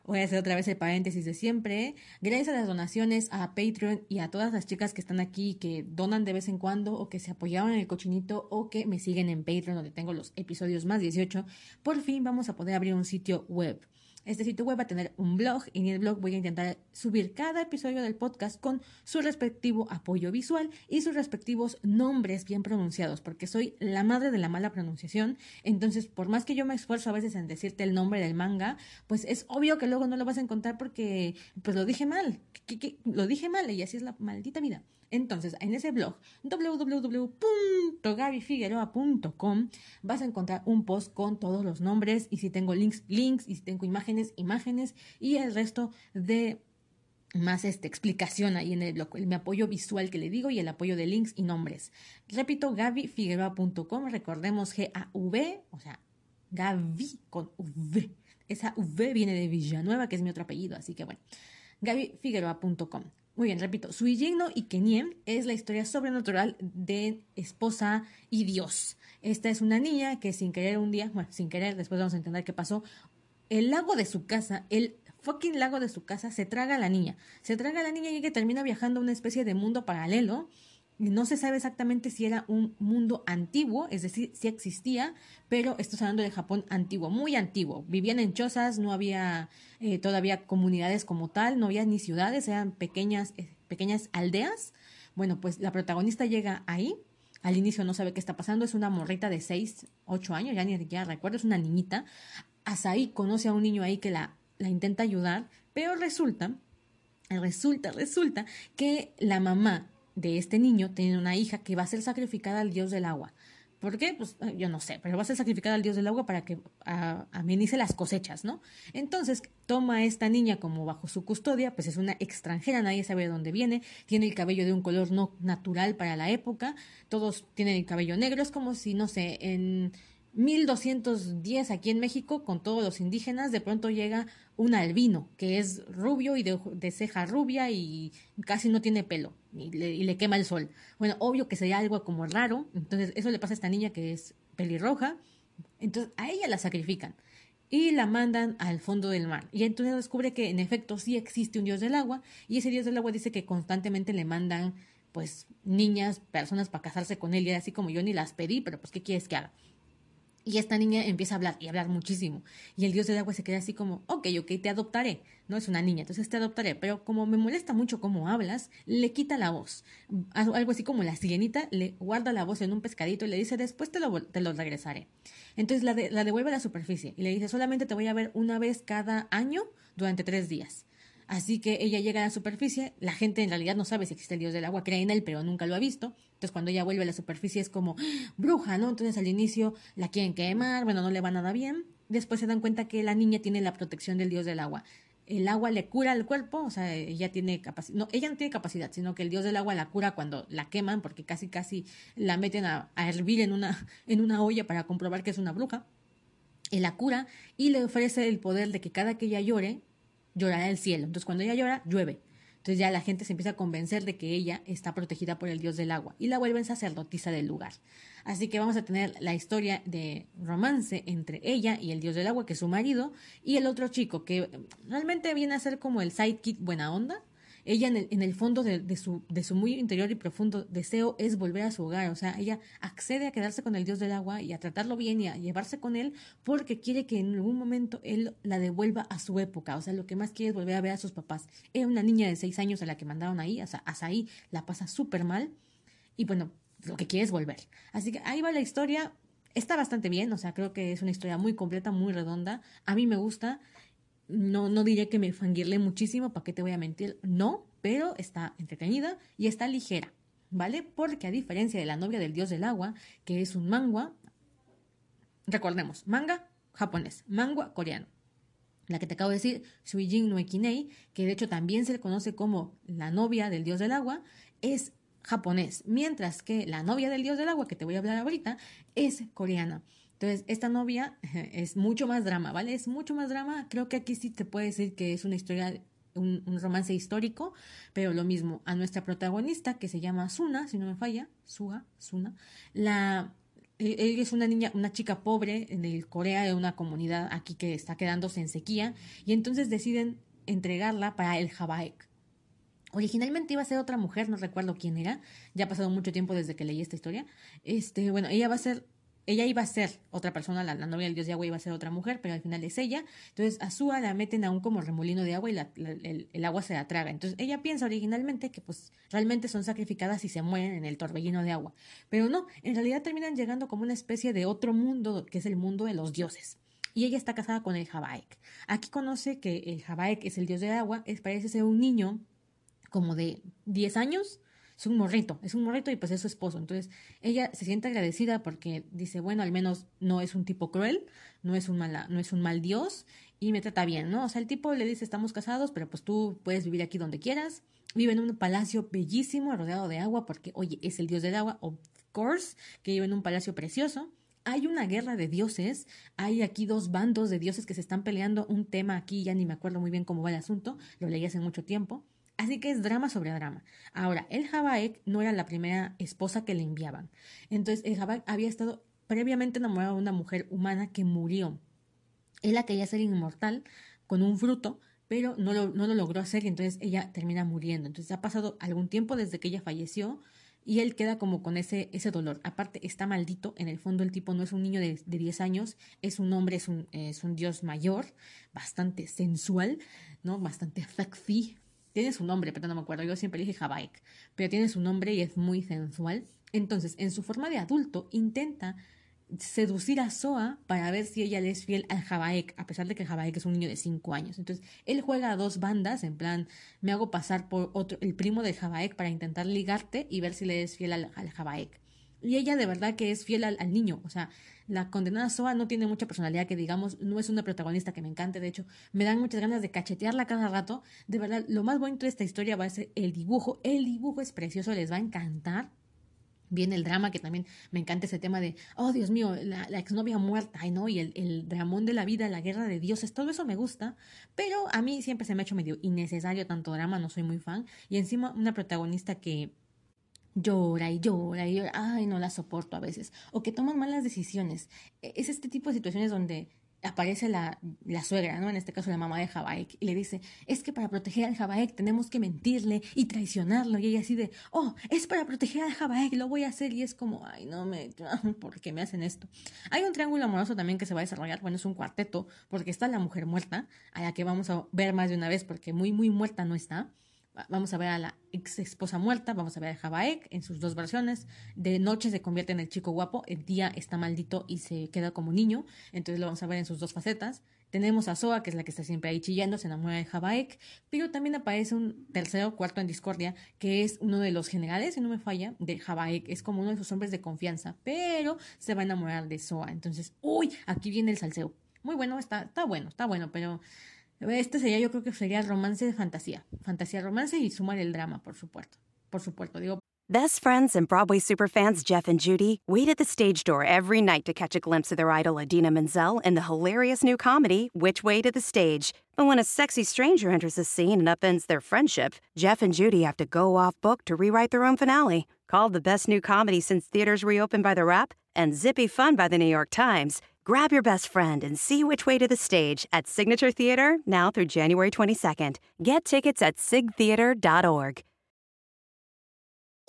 Voy a hacer otra vez el paréntesis de siempre. Gracias a las donaciones a Patreon y a todas las chicas que están aquí, que donan de vez en cuando, o que se apoyaron en el cochinito, o que me siguen en Patreon, donde tengo los episodios más dieciocho, por fin vamos a poder abrir un sitio web. Este sitio web va a tener un blog, y en el blog voy a intentar subir cada episodio del podcast con su respectivo apoyo visual y sus respectivos nombres bien pronunciados, porque soy la madre de la mala pronunciación. Entonces, por más que yo me esfuerzo a veces en decirte el nombre del manga, pues es obvio que luego no lo vas a encontrar porque pues lo dije mal, que, que, lo dije mal y así es la maldita vida. Entonces, en ese blog, doble u doble u doble u punto gaby figueroa punto com, vas a encontrar un post con todos los nombres, y si tengo links, links, y si tengo imágenes, imágenes, y el resto de más este, explicación ahí en el blog, el, mi apoyo visual que le digo, y el apoyo de links y nombres. Repito, gaby figueroa punto com, recordemos G A V, o sea, Gaby con V. Esa V viene de Villanueva, que es mi otro apellido, así que bueno, gaby figueroa punto com. Muy bien, repito, Suijin no Ikenie es la historia sobrenatural de esposa y Dios. Esta es una niña que sin querer un día, bueno, sin querer, después vamos a entender qué pasó, el lago de su casa, el fucking lago de su casa, se traga a la niña. Se traga a la niña y que termina viajando a una especie de mundo paralelo. No se sabe exactamente si era un mundo antiguo, es decir, si existía, pero esto es hablando de Japón antiguo, muy antiguo. Vivían en chozas, no había eh, todavía comunidades como tal, no había ni ciudades, eran pequeñas, eh, pequeñas aldeas. Bueno, pues la protagonista llega ahí, Al inicio no sabe qué está pasando, es una morrita de seis, ocho años, ya ni siquiera recuerdo, es una niñita. Asahi conoce a un niño ahí que la, la intenta ayudar, pero resulta, resulta, resulta que la mamá de este niño tiene una hija que va a ser sacrificada al dios del agua. ¿Por qué? Pues yo no sé, pero va a ser sacrificada al dios del agua para que a, amenice las cosechas, ¿no? Entonces toma a esta niña como bajo su custodia, pues es una extranjera, nadie sabe de dónde viene, tiene el cabello de un color no natural para la época, todos tienen el cabello negro, es como si, no sé, en mil doscientos diez aquí en México, con todos los indígenas, de pronto llega un albino, que es rubio y de, de ceja rubia y casi no tiene pelo, y le, y le quema el sol. Bueno, obvio que sería algo como raro, entonces eso le pasa a esta niña que es pelirroja, entonces a ella la sacrifican y la mandan al fondo del mar. Y entonces descubre que en efecto sí existe un dios del agua, y ese dios del agua dice que constantemente le mandan pues niñas, personas para casarse con él, y así como yo ni las pedí, pero pues ¿qué quieres que haga? Y esta niña empieza a hablar, y a hablar muchísimo. Y el dios del agua se queda así como, ok, ok, te adoptaré. No es una niña, entonces te adoptaré. Pero como me molesta mucho cómo hablas, le quita la voz. Algo así como la sirenita, le guarda la voz en un pescadito y le dice, después te lo, te lo regresaré. Entonces la, de, la devuelve a la superficie y le dice, solamente te voy a ver una vez cada año durante tres días. Así que ella llega a la superficie, la gente en realidad no sabe si existe el dios del agua, cree en él, pero nunca lo ha visto. Entonces cuando ella vuelve a la superficie es como, bruja, ¿no? Entonces al inicio la quieren quemar, bueno, no le va nada bien. Después se dan cuenta que la niña tiene la protección del dios del agua. El agua le cura al cuerpo, o sea, ella tiene capacidad, no, ella no tiene capacidad, sino que el dios del agua la cura cuando la queman, porque casi casi la meten a, a hervir en una, en una olla para comprobar que es una bruja. Él la cura y le ofrece el poder de que cada que ella llore, llorará el cielo. Entonces cuando ella llora, llueve. Entonces ya la gente se empieza a convencer de que ella está protegida por el dios del agua y la vuelven sacerdotisa del lugar. Así que vamos a tener la historia de romance entre ella y el dios del agua, que es su marido, y el otro chico, que realmente viene a ser como el sidekick buena onda. Ella en el, en el fondo de, de, su, de su muy interior y profundo deseo es volver a su hogar. O sea, ella accede a quedarse con el dios del agua y a tratarlo bien y a llevarse con él porque quiere que en algún momento él la devuelva a su época. O sea, lo que más quiere es volver a ver a sus papás. Era una niña de seis años a la que mandaron ahí. O sea, hasta ahí la pasa súper mal. Y bueno, lo que quiere es volver. Así que ahí va la historia. Está bastante bien. O sea, creo que es una historia muy completa, muy redonda. A mí me gusta. No, no diría que me fangirle muchísimo, ¿para qué te voy a mentir? No, pero está entretenida y está ligera, ¿vale? Porque a diferencia de La novia del dios del agua, que es un manga, recordemos, manga japonés, manga coreano. La que te acabo de decir, Suijin no Ikenie, que de hecho también se le conoce como La novia del dios del agua, es japonés. Mientras que La novia del dios del agua, que te voy a hablar ahorita, es coreana. Entonces, esta novia es mucho más drama, ¿vale? Es mucho más drama. Creo que aquí sí te puede decir que es una historia, un, un romance histórico, pero lo mismo. A nuestra protagonista, que se llama Suna, si no me falla, Suga, Suna, la... Ella es una niña, una chica pobre en el Corea, de una comunidad aquí que está quedándose en sequía, y entonces deciden entregarla para el Habaek. Originalmente iba a ser otra mujer, no recuerdo quién era, ya ha pasado mucho tiempo desde que leí esta historia. Este, bueno, ella va a ser... Ella iba a ser otra persona, la, la novia del dios de agua iba a ser otra mujer, pero al final es ella. Entonces a Sua la meten a un como remolino de agua y la, la, el, el agua se la traga. Entonces ella piensa originalmente que pues realmente son sacrificadas y se mueren en el torbellino de agua. Pero no, en realidad terminan llegando como una especie de otro mundo, que es el mundo de los dioses. Y ella está casada con el Habaek. Aquí conoce que el Habaek es el dios del agua, es, parece ser un niño como de diez años. Es un morrito, es un morrito y pues es su esposo. Entonces ella se siente agradecida porque dice, bueno, al menos no es un tipo cruel, no es un mala, no es un mal dios y me trata bien, ¿no? O sea, el tipo le dice, estamos casados, pero pues tú puedes vivir aquí donde quieras. Vive en un palacio bellísimo rodeado de agua porque, oye, es el dios del agua, of course, que vive en un palacio precioso. Hay una guerra de dioses, hay aquí dos bandos de dioses que se están peleando un tema aquí, ya ni me acuerdo muy bien cómo va el asunto, lo leí hace mucho tiempo. Así que es drama sobre drama. Ahora, el Habaek no era la primera esposa que le enviaban. Entonces, el Habaek había estado previamente enamorado de una mujer humana que murió. Él la quería hacer inmortal con un fruto, pero no lo, no lo logró hacer y entonces ella termina muriendo. Entonces, ha pasado algún tiempo desde que ella falleció y él queda como con ese, ese dolor. Aparte, está maldito. En el fondo, el tipo no es un niño de, de diez años. Es un hombre, es un, es un dios mayor, bastante sensual, ¿no? Bastante sexy. tiene su nombre, pero no me acuerdo, yo siempre dije Habaek, pero tiene su nombre y es muy sensual. Entonces, en su forma de adulto, intenta seducir a Soa para ver si ella le es fiel al Habaek, a pesar de que Habaek es un niño de cinco años. Entonces, él juega a dos bandas, en plan, me hago pasar por otro, el primo del Habaek, para intentar ligarte y ver si le es fiel al, al Habaek. Y ella de verdad que es fiel al, al niño, o sea, la condenada Soa no tiene mucha personalidad, que digamos, no es una protagonista que me encante, de hecho, me dan muchas ganas de cachetearla cada rato. De verdad, lo más bonito de esta historia va a ser el dibujo, el dibujo es precioso, les va a encantar. Viene el drama, que también me encanta ese tema de, oh Dios mío, la, la exnovia muerta, ay, ¿no? Y el, el dramón de la vida, la guerra de dioses, todo eso me gusta, pero a mí siempre se me ha hecho medio innecesario tanto drama, no soy muy fan, y encima una protagonista que llora y llora y llora, ay, no la soporto a veces, o que toman malas decisiones. Es este tipo de situaciones donde aparece la, la suegra, ¿no? En este caso la mamá de Habaek, y le dice, es que para proteger al Habaek tenemos que mentirle y traicionarlo, y ella así de, oh, es para proteger al Habaek, lo voy a hacer, y es como, ay, no me, ¿por qué me hacen esto? Hay un triángulo amoroso también que se va a desarrollar, bueno, es un cuarteto, porque está la mujer muerta, a la que vamos a ver más de una vez, porque muy, muy muerta no está. Vamos a ver a la ex esposa muerta, vamos a ver a Habaek en sus dos versiones. De noche se convierte en el chico guapo, el día está maldito y se queda como niño, entonces lo vamos a ver en sus dos facetas. Tenemos a Soa, que es la que está siempre ahí chillando, se enamora de Habaek, pero también aparece un tercero, cuarto en discordia, que es uno de los generales, si no me falla, de Habaek, es como uno de sus hombres de confianza, pero se va a enamorar de Soa, entonces, uy, aquí viene el salseo. Muy bueno, está, está bueno, está bueno, pero... Este sería, yo creo que sería romance de fantasía. Fantasía, romance y sumar el drama, por supuesto. Por supuesto, digo. Best friends and Broadway superfans Jeff and Judy wait at the stage door every night to catch a glimpse of their idol Idina Menzel in the hilarious new comedy, Which Way to the Stage. But when a sexy stranger enters the scene and upends their friendship, Jeff and Judy have to go off book to rewrite their own finale. Called the best new comedy since theaters reopened by The Wrap and zippy fun by The New York Times, grab your best friend and see Which Way to the Stage at Signature Theater now through January twenty-second. Get tickets at sig theater dot org.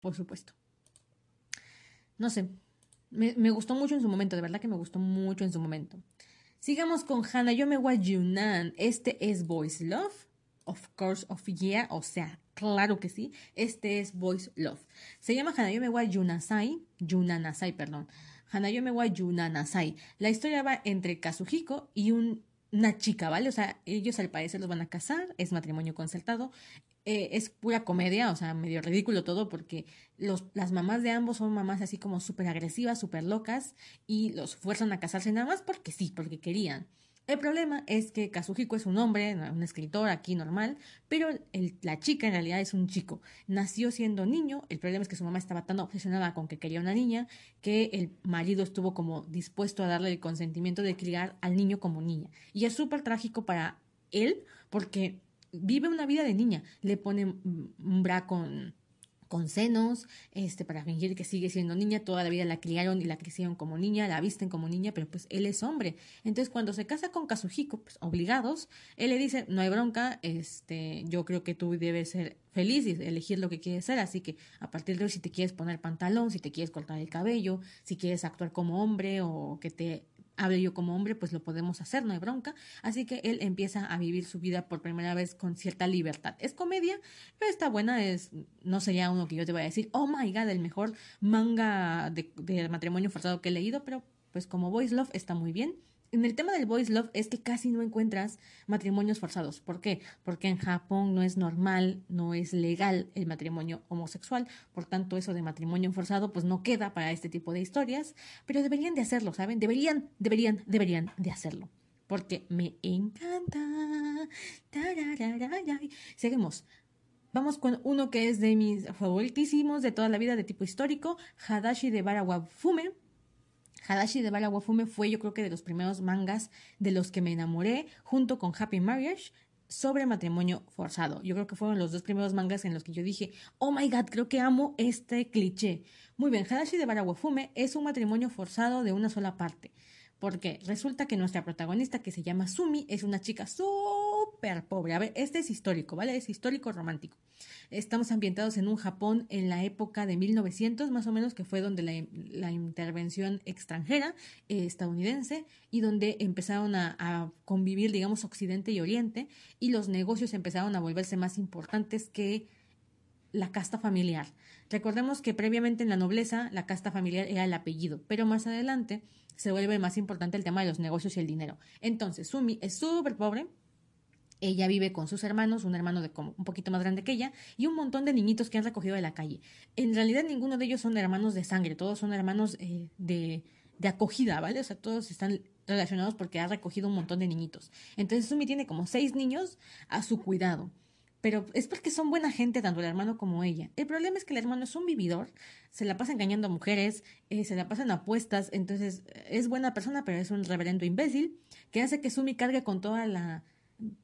Por supuesto. No sé. Me, me gustó mucho en su momento. De verdad que me gustó mucho en su momento. Sigamos con Hana. Yo me voy a Yunnan. Este es Boys Love. Of course, of yeah. O sea, claro que sí. Este es Boys Love. Se llama Hana. Yo me voy a Yunasai. Yunanasai, perdón. Hana. Yo me voy a Yunanasai. La historia va entre Kazuhiko y un, una chica, ¿vale? O sea, ellos al parecer los van a casar. Es matrimonio concertado. Eh, es pura comedia, o sea, medio ridículo todo, porque los, las mamás de ambos son mamás así como súper agresivas, súper locas, y los fuerzan a casarse nada más porque sí, porque querían. El problema es que Kazuhiko es un hombre, un escritor aquí normal, pero el, la chica en realidad es un chico. Nació siendo niño, el problema es que su mamá estaba tan obsesionada con que quería una niña que el marido estuvo como dispuesto a darle el consentimiento de criar al niño como niña. Y es súper trágico para él porque... vive una vida de niña, le pone un bra con, con senos este, para fingir que sigue siendo niña, toda la vida la criaron y la crecieron como niña, la visten como niña, pero pues él es hombre. Entonces cuando se casa con Kazuhiko, pues obligados, él le dice, no hay bronca, este, yo creo que tú debes ser feliz y elegir lo que quieres ser, así que a partir de hoy si te quieres poner pantalón, si te quieres cortar el cabello, si quieres actuar como hombre o que te... hablo yo como hombre, pues lo podemos hacer, no hay bronca. Así que él empieza a vivir su vida por primera vez con cierta libertad. Es comedia, pero está buena. Es, no sería uno que yo te vaya a decir, oh my god, el mejor manga de, de matrimonio forzado que he leído, pero pues como Boys Love está muy bien. En el tema del Boys Love es que casi no encuentras matrimonios forzados. ¿Por qué? Porque en Japón no es normal, no es legal el matrimonio homosexual. Por tanto, eso de matrimonio forzado pues no queda para este tipo de historias. Pero deberían de hacerlo, ¿saben? Deberían, deberían, deberían de hacerlo. Porque me encanta. Seguimos. Vamos con uno que es de mis favoritísimos de toda la vida, de tipo histórico. Hadashi de Barawafume. Hadashi de Barawafume fue yo creo que de los primeros mangas de los que me enamoré, junto con Happy Marriage. sobre matrimonio forzado. Yo creo que fueron los dos primeros mangas en los que yo dije, oh my god, creo que amo este cliché. Muy bien, Hadashi de Barawafume es un matrimonio forzado de una sola parte, porque resulta que nuestra protagonista, que se llama Sumi, es una chica súper pobre. A ver, este es histórico, ¿vale? Es histórico romántico. Estamos ambientados en un Japón en la época de mil novecientos, más o menos, que fue donde la, la intervención extranjera eh, estadounidense, y donde empezaron a, a convivir, digamos, Occidente y Oriente, y los negocios empezaron a volverse más importantes que la casta familiar. Recordemos que previamente en la nobleza la casta familiar era el apellido, pero más adelante se vuelve más importante el tema de los negocios y el dinero. Entonces, Sumi es súper pobre. Ella vive con sus hermanos, un hermano de como un poquito más grande que ella, y un montón de niñitos que han recogido de la calle. En realidad ninguno de ellos son hermanos de sangre, todos son hermanos eh, de, de acogida, ¿vale? O sea, todos están relacionados porque ha recogido un montón de niñitos. Entonces Sumi tiene como seis niños a su cuidado, pero es porque son buena gente tanto el hermano como ella. El problema es que el hermano es un vividor, se la pasa engañando a mujeres, eh, se la pasa en apuestas, entonces es buena persona, pero es un reverendo imbécil que hace que Sumi cargue con toda la...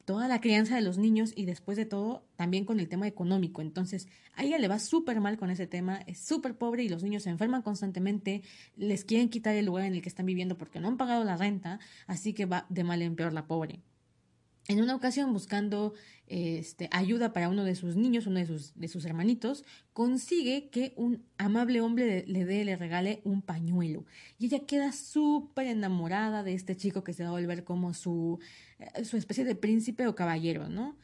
toda la crianza de los niños, y después de todo también con el tema económico. Entonces a ella le va súper mal con ese tema, es súper pobre y los niños se enferman constantemente, les quieren quitar el lugar en el que están viviendo porque no han pagado la renta, así que va de mal en peor la pobre. En una ocasión, buscando este, ayuda para uno de sus niños, uno de sus, de sus hermanitos, consigue que un amable hombre le dé, le regale un pañuelo. Y ella queda súper enamorada de este chico que se va a volver como su, su especie de príncipe o caballero, ¿no?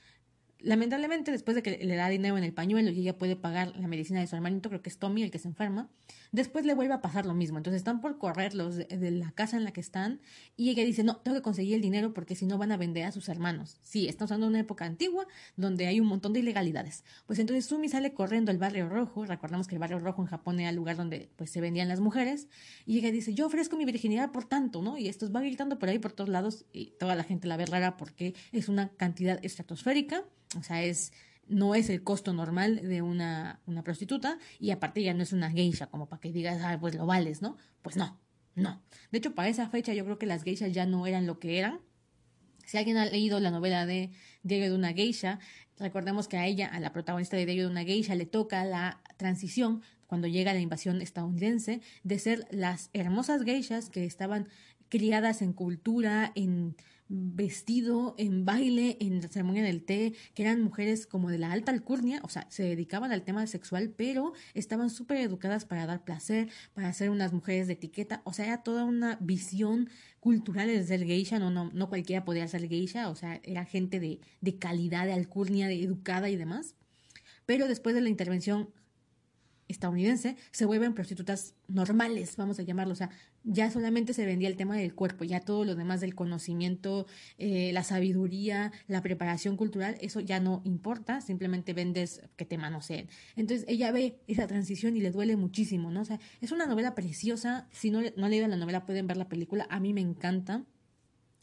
Lamentablemente, después de que le da dinero en el pañuelo y ella puede pagar la medicina de su hermanito, creo que es Tommy el que se enferma, después le vuelve a pasar lo mismo. Entonces están por correr los de, de la casa en la que están, y ella dice, no, tengo que conseguir el dinero porque si no van a vender a sus hermanos. Sí, estamos hablando de una época antigua donde hay un montón de ilegalidades. Pues entonces Sumi sale corriendo al barrio rojo, recordamos que el barrio rojo en Japón era el lugar donde pues se vendían las mujeres, y ella dice, yo ofrezco mi virginidad por tanto, ¿no? Y estos van gritando por ahí por todos lados y toda la gente la ve rara porque es una cantidad estratosférica. O sea, es, no es el costo normal de una, una prostituta, y aparte ya no es una geisha, como para que digas, ah, pues lo vales, ¿no? Pues no, no. De hecho, para esa fecha yo creo que las geishas ya no eran lo que eran. Si alguien ha leído la novela de Diario de una Geisha, recordemos que a ella, a la protagonista de Diario de una Geisha, le toca la transición cuando llega la invasión estadounidense de ser las hermosas geishas que estaban criadas en cultura, en vestido, en baile, en la ceremonia del té, que eran mujeres como de la alta alcurnia, o sea, se dedicaban al tema sexual, pero estaban súper educadas para dar placer, para ser unas mujeres de etiqueta. O sea, era toda una visión cultural de ser geisha, no, no, no cualquiera podía ser geisha, o sea, era gente de, de calidad, de alcurnia, de educada y demás. Pero después de la intervención estadounidense, se vuelven prostitutas normales, vamos a llamarlo. O sea, ya solamente se vendía el tema del cuerpo, ya todo lo demás del conocimiento, eh, la sabiduría, la preparación cultural, eso ya no importa, simplemente vendes que te manoseen. Entonces ella ve esa transición y le duele muchísimo, ¿no? O sea, es una novela preciosa. Si no, no han leído la novela, pueden ver la película, a mí me encanta.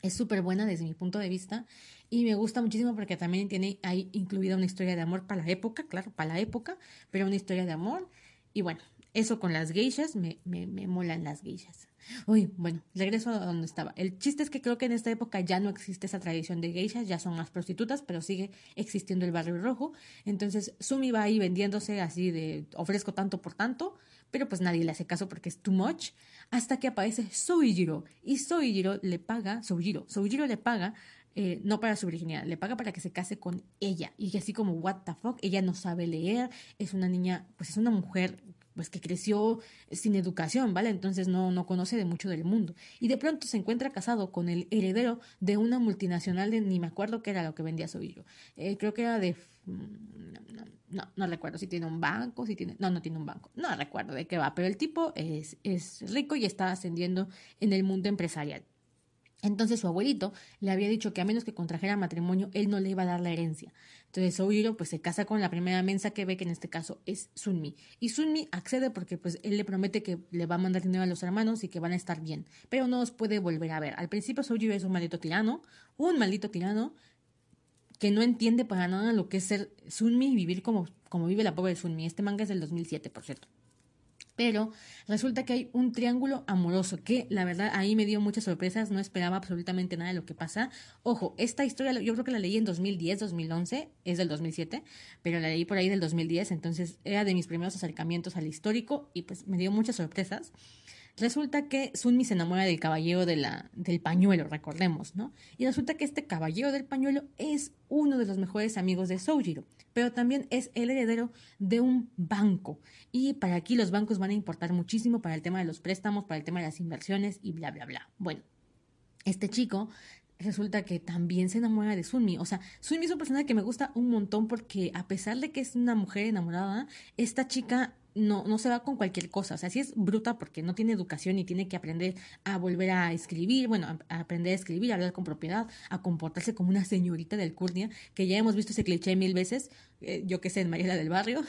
Es súper buena desde mi punto de vista y me gusta muchísimo porque también tiene ahí incluida una historia de amor para la época, claro, para la época, pero una historia de amor. Y bueno, eso con las geishas, me, me, me molan las geishas. Uy, bueno, regreso a donde estaba. El chiste es que creo que en esta época ya no existe esa tradición de geishas, ya son las prostitutas, pero sigue existiendo el barrio rojo. Entonces Sumi va ahí vendiéndose así de ofrezco tanto por tanto, pero pues nadie le hace caso porque es too much, hasta que aparece Sojiro, y Sojiro le paga, Sojiro, Sojiro le paga, eh, no para su virginidad, le paga para que se case con ella, y así como what the fuck, ella no sabe leer, es una niña, pues es una mujer pues que creció sin educación, ¿vale? Entonces no, no conoce de mucho del mundo, y de pronto se encuentra casado con el heredero de una multinacional de, ni me acuerdo qué era lo que vendía Sojiro, eh, creo que era de... No, no, no, no recuerdo si tiene un banco, si tiene... No, no tiene un banco. No recuerdo de qué va, pero el tipo es, es rico y está ascendiendo en el mundo empresarial. Entonces su abuelito le había dicho que a menos que contrajera matrimonio, él no le iba a dar la herencia. Entonces Sojiro pues se casa con la primera mensa que ve, que en este caso es Sunmi. Y Sunmi accede porque pues él le promete que le va a mandar dinero a los hermanos y que van a estar bien, pero no los puede volver a ver. Al principio Sojiro es un maldito tirano, un maldito tirano, que no entiende para nada lo que es ser Sunmi y vivir como, como vive la pobre Sunmi. Este manga es del dos mil siete, por cierto. pero resulta que hay un triángulo amoroso que la verdad ahí me dio muchas sorpresas, no esperaba absolutamente nada de lo que pasa. Ojo, esta historia yo creo que la leí en dos mil diez, dos mil once, es del dos mil siete, pero la leí por ahí del dos mil diez, entonces era de mis primeros acercamientos al histórico y pues me dio muchas sorpresas. Resulta que Sumi se enamora del caballero de la, del pañuelo, recordemos, ¿no? Y resulta que este caballero del pañuelo es uno de los mejores amigos de Sojiro, pero también es el heredero de un banco. Y para aquí los bancos van a importar muchísimo para el tema de los préstamos, para el tema de las inversiones y bla, bla, bla. Bueno, este chico resulta que también se enamora de Sumi. O sea, Sumi es un personaje que me gusta un montón porque a pesar de que es una mujer enamorada, esta chica no, no se va con cualquier cosa. O sea, sí es bruta porque no tiene educación y tiene que aprender a volver a escribir, bueno, a, a aprender a escribir, a hablar con propiedad, a comportarse como una señorita de alcurnia, que ya hemos visto ese cliché mil veces, eh, yo qué sé, en Mariela del Barrio.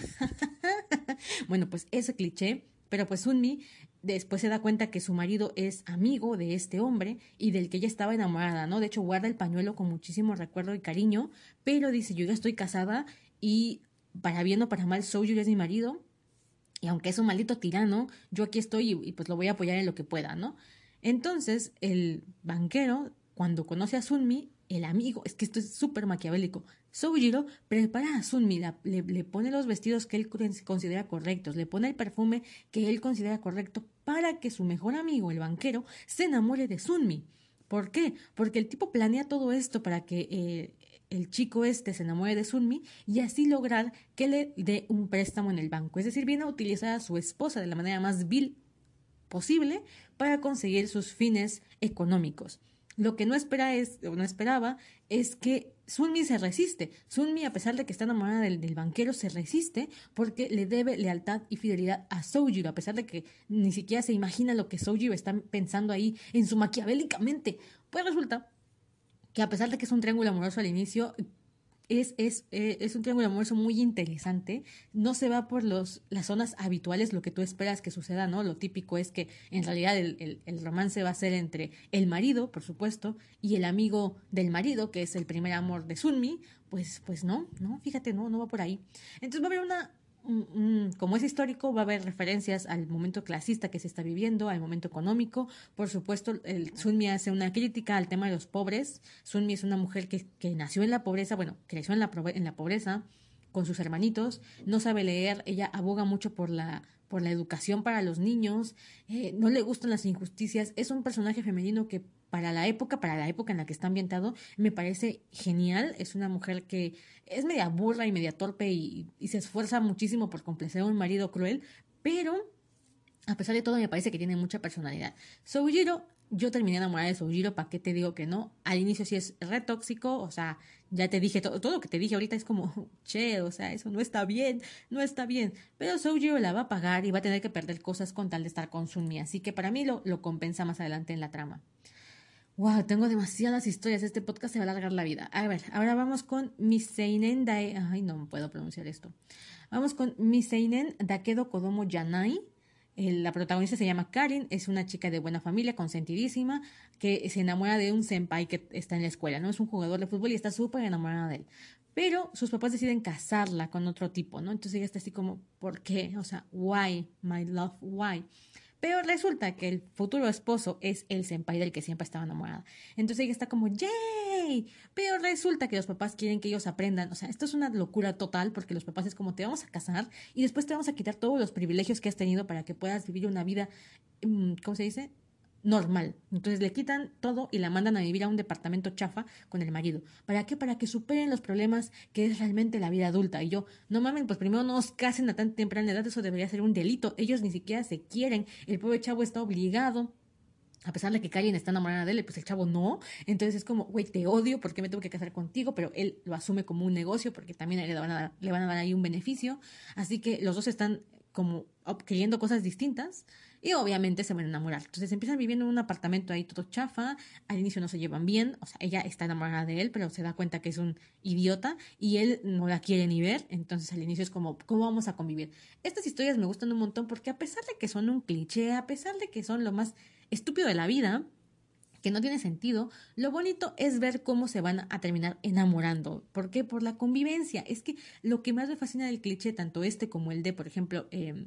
Bueno, pues ese cliché, pero pues Sumi después se da cuenta que su marido es amigo de este hombre y del que ella estaba enamorada, ¿no? De hecho, guarda el pañuelo con muchísimo recuerdo y cariño, pero dice, yo ya estoy casada y para bien o para mal, Sojiro es mi marido. Y aunque es un maldito tirano, yo aquí estoy y, y pues lo voy a apoyar en lo que pueda, ¿no? Entonces, el banquero, cuando conoce a Sumi, el amigo, es que esto es súper maquiavélico, Sojiro prepara a Sumi, la, le, le pone los vestidos que él considera correctos, le pone el perfume que él considera correcto para que su mejor amigo, el banquero, se enamore de Sumi. ¿Por qué? Porque el tipo planea todo esto para que Eh, el chico este se enamore de Sumi y así lograr que le dé un préstamo en el banco. Es decir, viene a utilizar a su esposa de la manera más vil posible para conseguir sus fines económicos. Lo que no espera es, o no esperaba es que Sumi se resiste. Sumi, a pesar de que está enamorada del, del banquero, se resiste porque le debe lealtad y fidelidad a Sojiro, a pesar de que ni siquiera se imagina lo que Sojiro está pensando ahí en su maquiavélica mente. Pues resulta que a pesar de que es un triángulo amoroso al inicio, es, es, eh, es un triángulo amoroso muy interesante. No se va por los, las zonas habituales, lo que tú esperas que suceda, ¿no? Lo típico es que en realidad el, el, el romance va a ser entre el marido, por supuesto, y el amigo del marido, que es el primer amor de Sumi. Pues, pues no, no, fíjate, no, no va por ahí. Entonces va a haber una, como es histórico, va a haber referencias al momento clasista que se está viviendo, al momento económico. Por supuesto, el Sumi hace una crítica al tema de los pobres. Sumi es una mujer que, que nació en la pobreza, bueno, creció en la, en la pobreza con sus hermanitos, no sabe leer, ella aboga mucho por la, por la educación para los niños, eh, no le gustan las injusticias. Es un personaje femenino que para la época, para la época en la que está ambientado, me parece genial. Es una mujer que es media burra y media torpe y, y se esfuerza muchísimo por complacer a un marido cruel, pero a pesar de todo me parece que tiene mucha personalidad. Sojiro, yo terminé enamorada de Sojiro, ¿para qué te digo que no? Al inicio sí es re tóxico, o sea, ya te dije, todo, todo lo que te dije ahorita es como, che, o sea, eso no está bien, no está bien. Pero Sojiro la va a pagar y va a tener que perder cosas con tal de estar con Sumi, así que para mí lo, lo compensa más adelante en la trama. Wow, tengo demasiadas historias, este podcast se va a alargar la vida. A ver, ahora vamos con Miseinen Dae... Ay, no puedo pronunciar esto. Vamos con Miseinen Dakedo Kodomo Yanai. La protagonista se llama Karin, es una chica de buena familia, consentidísima, que se enamora de un senpai que está en la escuela, ¿no? Es un jugador de fútbol y está súper enamorada de él. Pero sus papás deciden casarla con otro tipo, ¿no? Entonces ella está así como, ¿por qué? O sea, why, my love, why? Pero resulta que el futuro esposo es el senpai del que siempre estaba enamorada. Entonces ella está como, ¡yay! Pero resulta que los papás quieren que ellos aprendan. O sea, esto es una locura total porque los papás es como, te vamos a casar y después te vamos a quitar todos los privilegios que has tenido para que puedas vivir una vida, ¿cómo se dice?, normal. Entonces le quitan todo y la mandan a vivir a un departamento chafa con el marido. ¿Para qué? Para que superen los problemas que es realmente la vida adulta. Y yo, no mamen, pues primero no os casen a tan temprana edad, eso debería ser un delito. Ellos ni siquiera se quieren. El pobre chavo está obligado, a pesar de que Karin está enamorada de él, pues el chavo no. Entonces es como, güey, te odio, ¿por qué me tengo que casar contigo? Pero él lo asume como un negocio porque también le van a dar, le van a dar ahí un beneficio. Así que los dos están como queriendo cosas distintas y obviamente se van a enamorar. Entonces empiezan viviendo en un apartamento ahí todo chafa, al inicio no se llevan bien, o sea, ella está enamorada de él, pero se da cuenta que es un idiota y él no la quiere ni ver, entonces al inicio es como, ¿cómo vamos a convivir? Estas historias me gustan un montón porque a pesar de que son un cliché, a pesar de que son lo más estúpido de la vida, que no tiene sentido, lo bonito es ver cómo se van a terminar enamorando. ¿Por qué? Por la convivencia. Es que lo que más me fascina del cliché, tanto este como el de, por ejemplo, eh,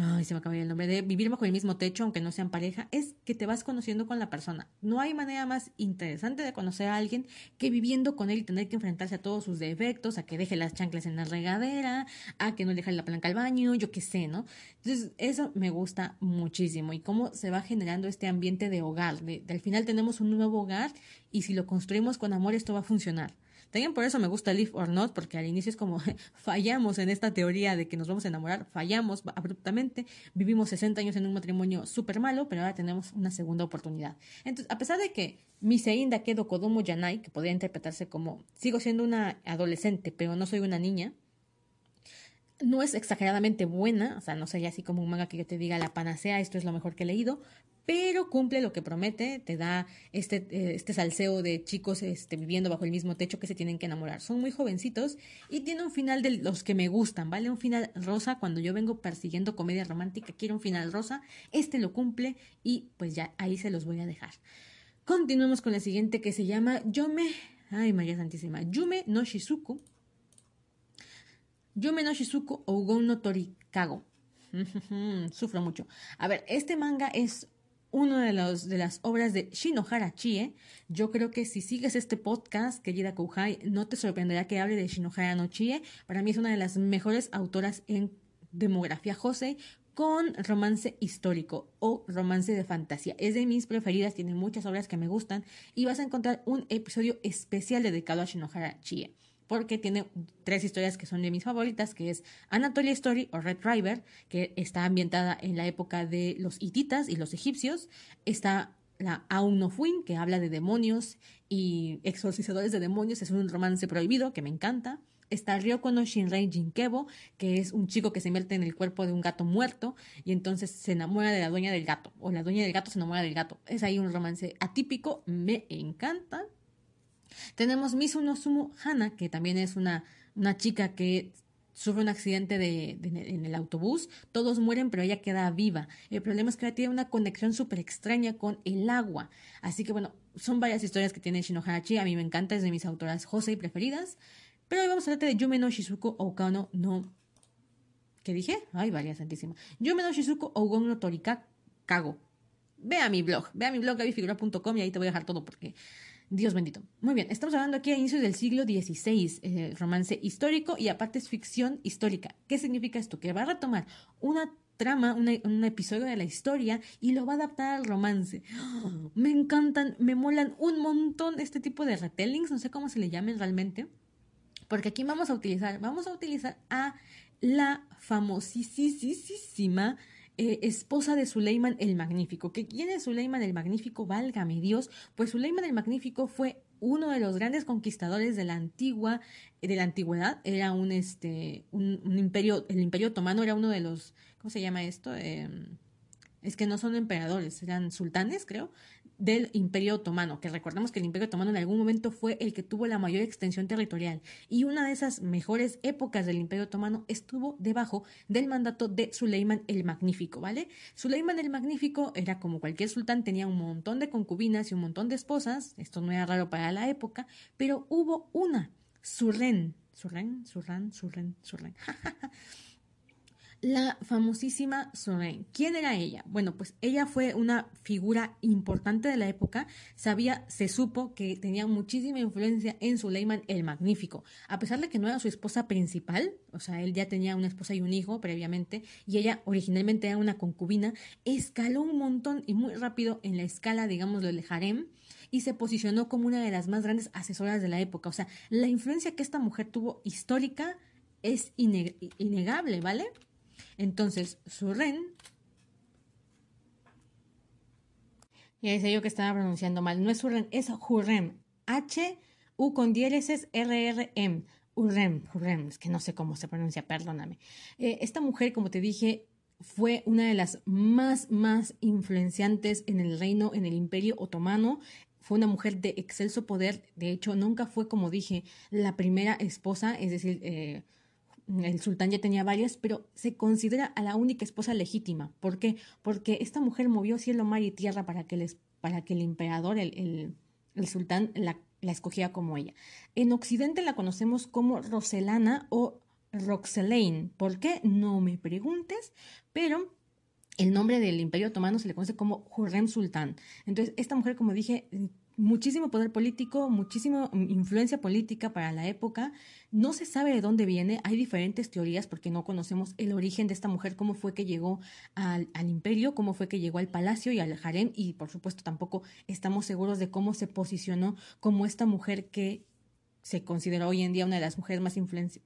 Ay, se me acaba el nombre de vivir bajo el mismo techo, aunque no sean pareja, es que te vas conociendo con la persona. No hay manera más interesante de conocer a alguien que viviendo con él y tener que enfrentarse a todos sus defectos, a que deje las chanclas en la regadera, a que no deje la palanca al baño, yo qué sé, ¿no? Entonces, eso me gusta muchísimo y cómo se va generando este ambiente de hogar. De, de, al final tenemos un nuevo hogar y si lo construimos con amor, esto va a funcionar. También por eso me gusta Live or Not, porque al inicio es como fallamos en esta teoría de que nos vamos a enamorar, fallamos abruptamente, vivimos sesenta años en un matrimonio súper malo, pero ahora tenemos una segunda oportunidad. Entonces, a pesar de que Misein Dakedo Kodomo Yanai, que podría interpretarse como sigo siendo una adolescente, pero no soy una niña, no es exageradamente buena, o sea, no sería así como un manga que yo te diga la panacea, esto es lo mejor que he leído, pero cumple lo que promete, te da este, este salseo de chicos este, viviendo bajo el mismo techo que se tienen que enamorar. Son muy jovencitos y tiene un final de los que me gustan, ¿vale? Un final rosa, cuando yo vengo persiguiendo comedia romántica, quiero un final rosa, este lo cumple y pues ya ahí se los voy a dejar. Continuemos con la siguiente que se llama Yume, ay María Santísima, Yume no Shizuku, Yume no Shizuku Ougon no Torikago. Sufro mucho. A ver, este manga es uno de, los, de las obras de Shinohara Chie. Yo creo que si sigues este podcast, querida Kouhai, no te sorprenderá que hable de Shinohara no Chie. Para mí es una de las mejores autoras en demografía josei con romance histórico o romance de fantasía. Es de mis preferidas, tiene muchas obras que me gustan y vas a encontrar un episodio especial dedicado a Shinohara Chie, porque tiene tres historias que son de mis favoritas, que es Anatolia Story o Red River, que está ambientada en la época de los hititas y los egipcios. Está la Aum no Fuin, que habla de demonios y exorcizadores de demonios, es un romance prohibido que me encanta. Está Ryoko no Shinrei Jinkebo, que es un chico que se invierte en el cuerpo de un gato muerto y entonces se enamora de la dueña del gato, o la dueña del gato se enamora del gato. Es ahí un romance atípico, me encanta. Tenemos Misu no Sumu Hana, que también es una, una chica que sufre un accidente de, de, de, en el autobús. Todos mueren, pero ella queda viva. El problema es que ella tiene una conexión súper extraña con el agua. Así que, bueno, son varias historias que tiene Shinohara Chie. A mí me encanta, es de mis autoras josei preferidas. Pero hoy vamos a hablar de Yume no Shizuku Oukano no... ¿Qué dije? Ay, María Santísima. Yume no Shizuku Ougon no Torikago. Ve a mi blog. Ve a mi blog, gabi figura punto com, y ahí te voy a dejar todo porque... Dios bendito. Muy bien, estamos hablando aquí a inicios del siglo dieciséis, eh, romance histórico y aparte es ficción histórica. ¿Qué significa esto? Que va a retomar una trama, una, un episodio de la historia y lo va a adaptar al romance. ¡Oh! Me encantan, me molan un montón este tipo de retellings, no sé cómo se le llamen realmente, porque aquí vamos a utilizar, vamos a utilizar a la famosísima... Eh, esposa de Suleiman el Magnífico. ¿Que quién es Suleiman el Magnífico? Válgame Dios, pues Suleiman el Magnífico fue uno de los grandes conquistadores de la antigua, de la antigüedad. Era un este, un, un imperio, el imperio otomano era uno de los, ¿cómo se llama esto? Eh, es que no son emperadores, eran sultanes, creo, del Imperio Otomano, que recordemos que el Imperio Otomano en algún momento fue el que tuvo la mayor extensión territorial, y una de esas mejores épocas del Imperio Otomano estuvo debajo del mandato de Suleiman el Magnífico, ¿vale? Suleiman el Magnífico era como cualquier sultán, tenía un montón de concubinas y un montón de esposas, esto no era raro para la época, pero hubo una, Surren, Surren, Surran, Surren, Surren, la famosísima Sumi. ¿Quién era ella? Bueno, pues ella fue una figura importante de la época. Sabía, se supo que tenía muchísima influencia en Suleiman el Magnífico. A pesar de que no era su esposa principal, o sea, él ya tenía una esposa y un hijo previamente, y ella originalmente era una concubina, escaló un montón y muy rápido en la escala, digamos, del harem, y se posicionó como una de las más grandes asesoras de la época. O sea, la influencia que esta mujer tuvo histórica es inneg- innegable, ¿vale? Entonces, Surren, ya decía yo que estaba pronunciando mal, no es Surren, es Hurrem, H-U con diéresis R R M, Hurrem, Hurrem, es que no sé cómo se pronuncia, perdóname. Eh, esta mujer, como te dije, fue una de las más, más influenciantes en el reino, en el Imperio Otomano. Fue una mujer de excelso poder, de hecho, nunca fue, como dije, la primera esposa, es decir... Eh, el sultán ya tenía varias, pero se considera a la única esposa legítima. ¿Por qué? Porque esta mujer movió cielo, mar y tierra para que, les, para que el emperador, el, el, el sultán, la, la escogiera como ella. En Occidente la conocemos como Roselana o Roxelaine. ¿Por qué? No me preguntes, pero el nombre del Imperio Otomano se le conoce como Hurrem Sultán. Entonces, esta mujer, como dije, muchísimo poder político, muchísima influencia política para la época. No se sabe de dónde viene, hay diferentes teorías porque no conocemos el origen de esta mujer, cómo fue que llegó al, al imperio, cómo fue que llegó al palacio y al harem, y por supuesto tampoco estamos seguros de cómo se posicionó como esta mujer que se considera hoy en día una de las mujeres más influencia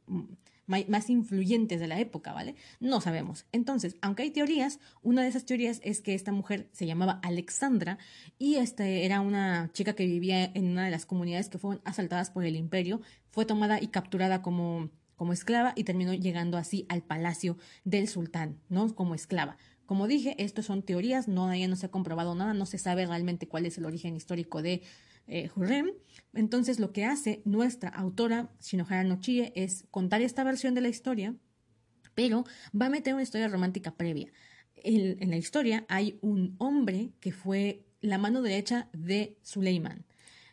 más influyentes de la época, ¿vale? No sabemos. Entonces, aunque hay teorías, una de esas teorías es que esta mujer se llamaba Alexandra y esta era una chica que vivía en una de las comunidades que fueron asaltadas por el imperio, fue tomada y capturada como, como esclava y terminó llegando así al palacio del sultán, ¿no? Como esclava. Como dije, estos son teorías, no, todavía no se ha comprobado nada, no se sabe realmente cuál es el origen histórico de Eh, Hurrem. Entonces lo que hace nuestra autora Shinohara no Chie es contar esta versión de la historia, pero va a meter una historia romántica previa. En, en la historia hay un hombre que fue la mano derecha de Suleiman,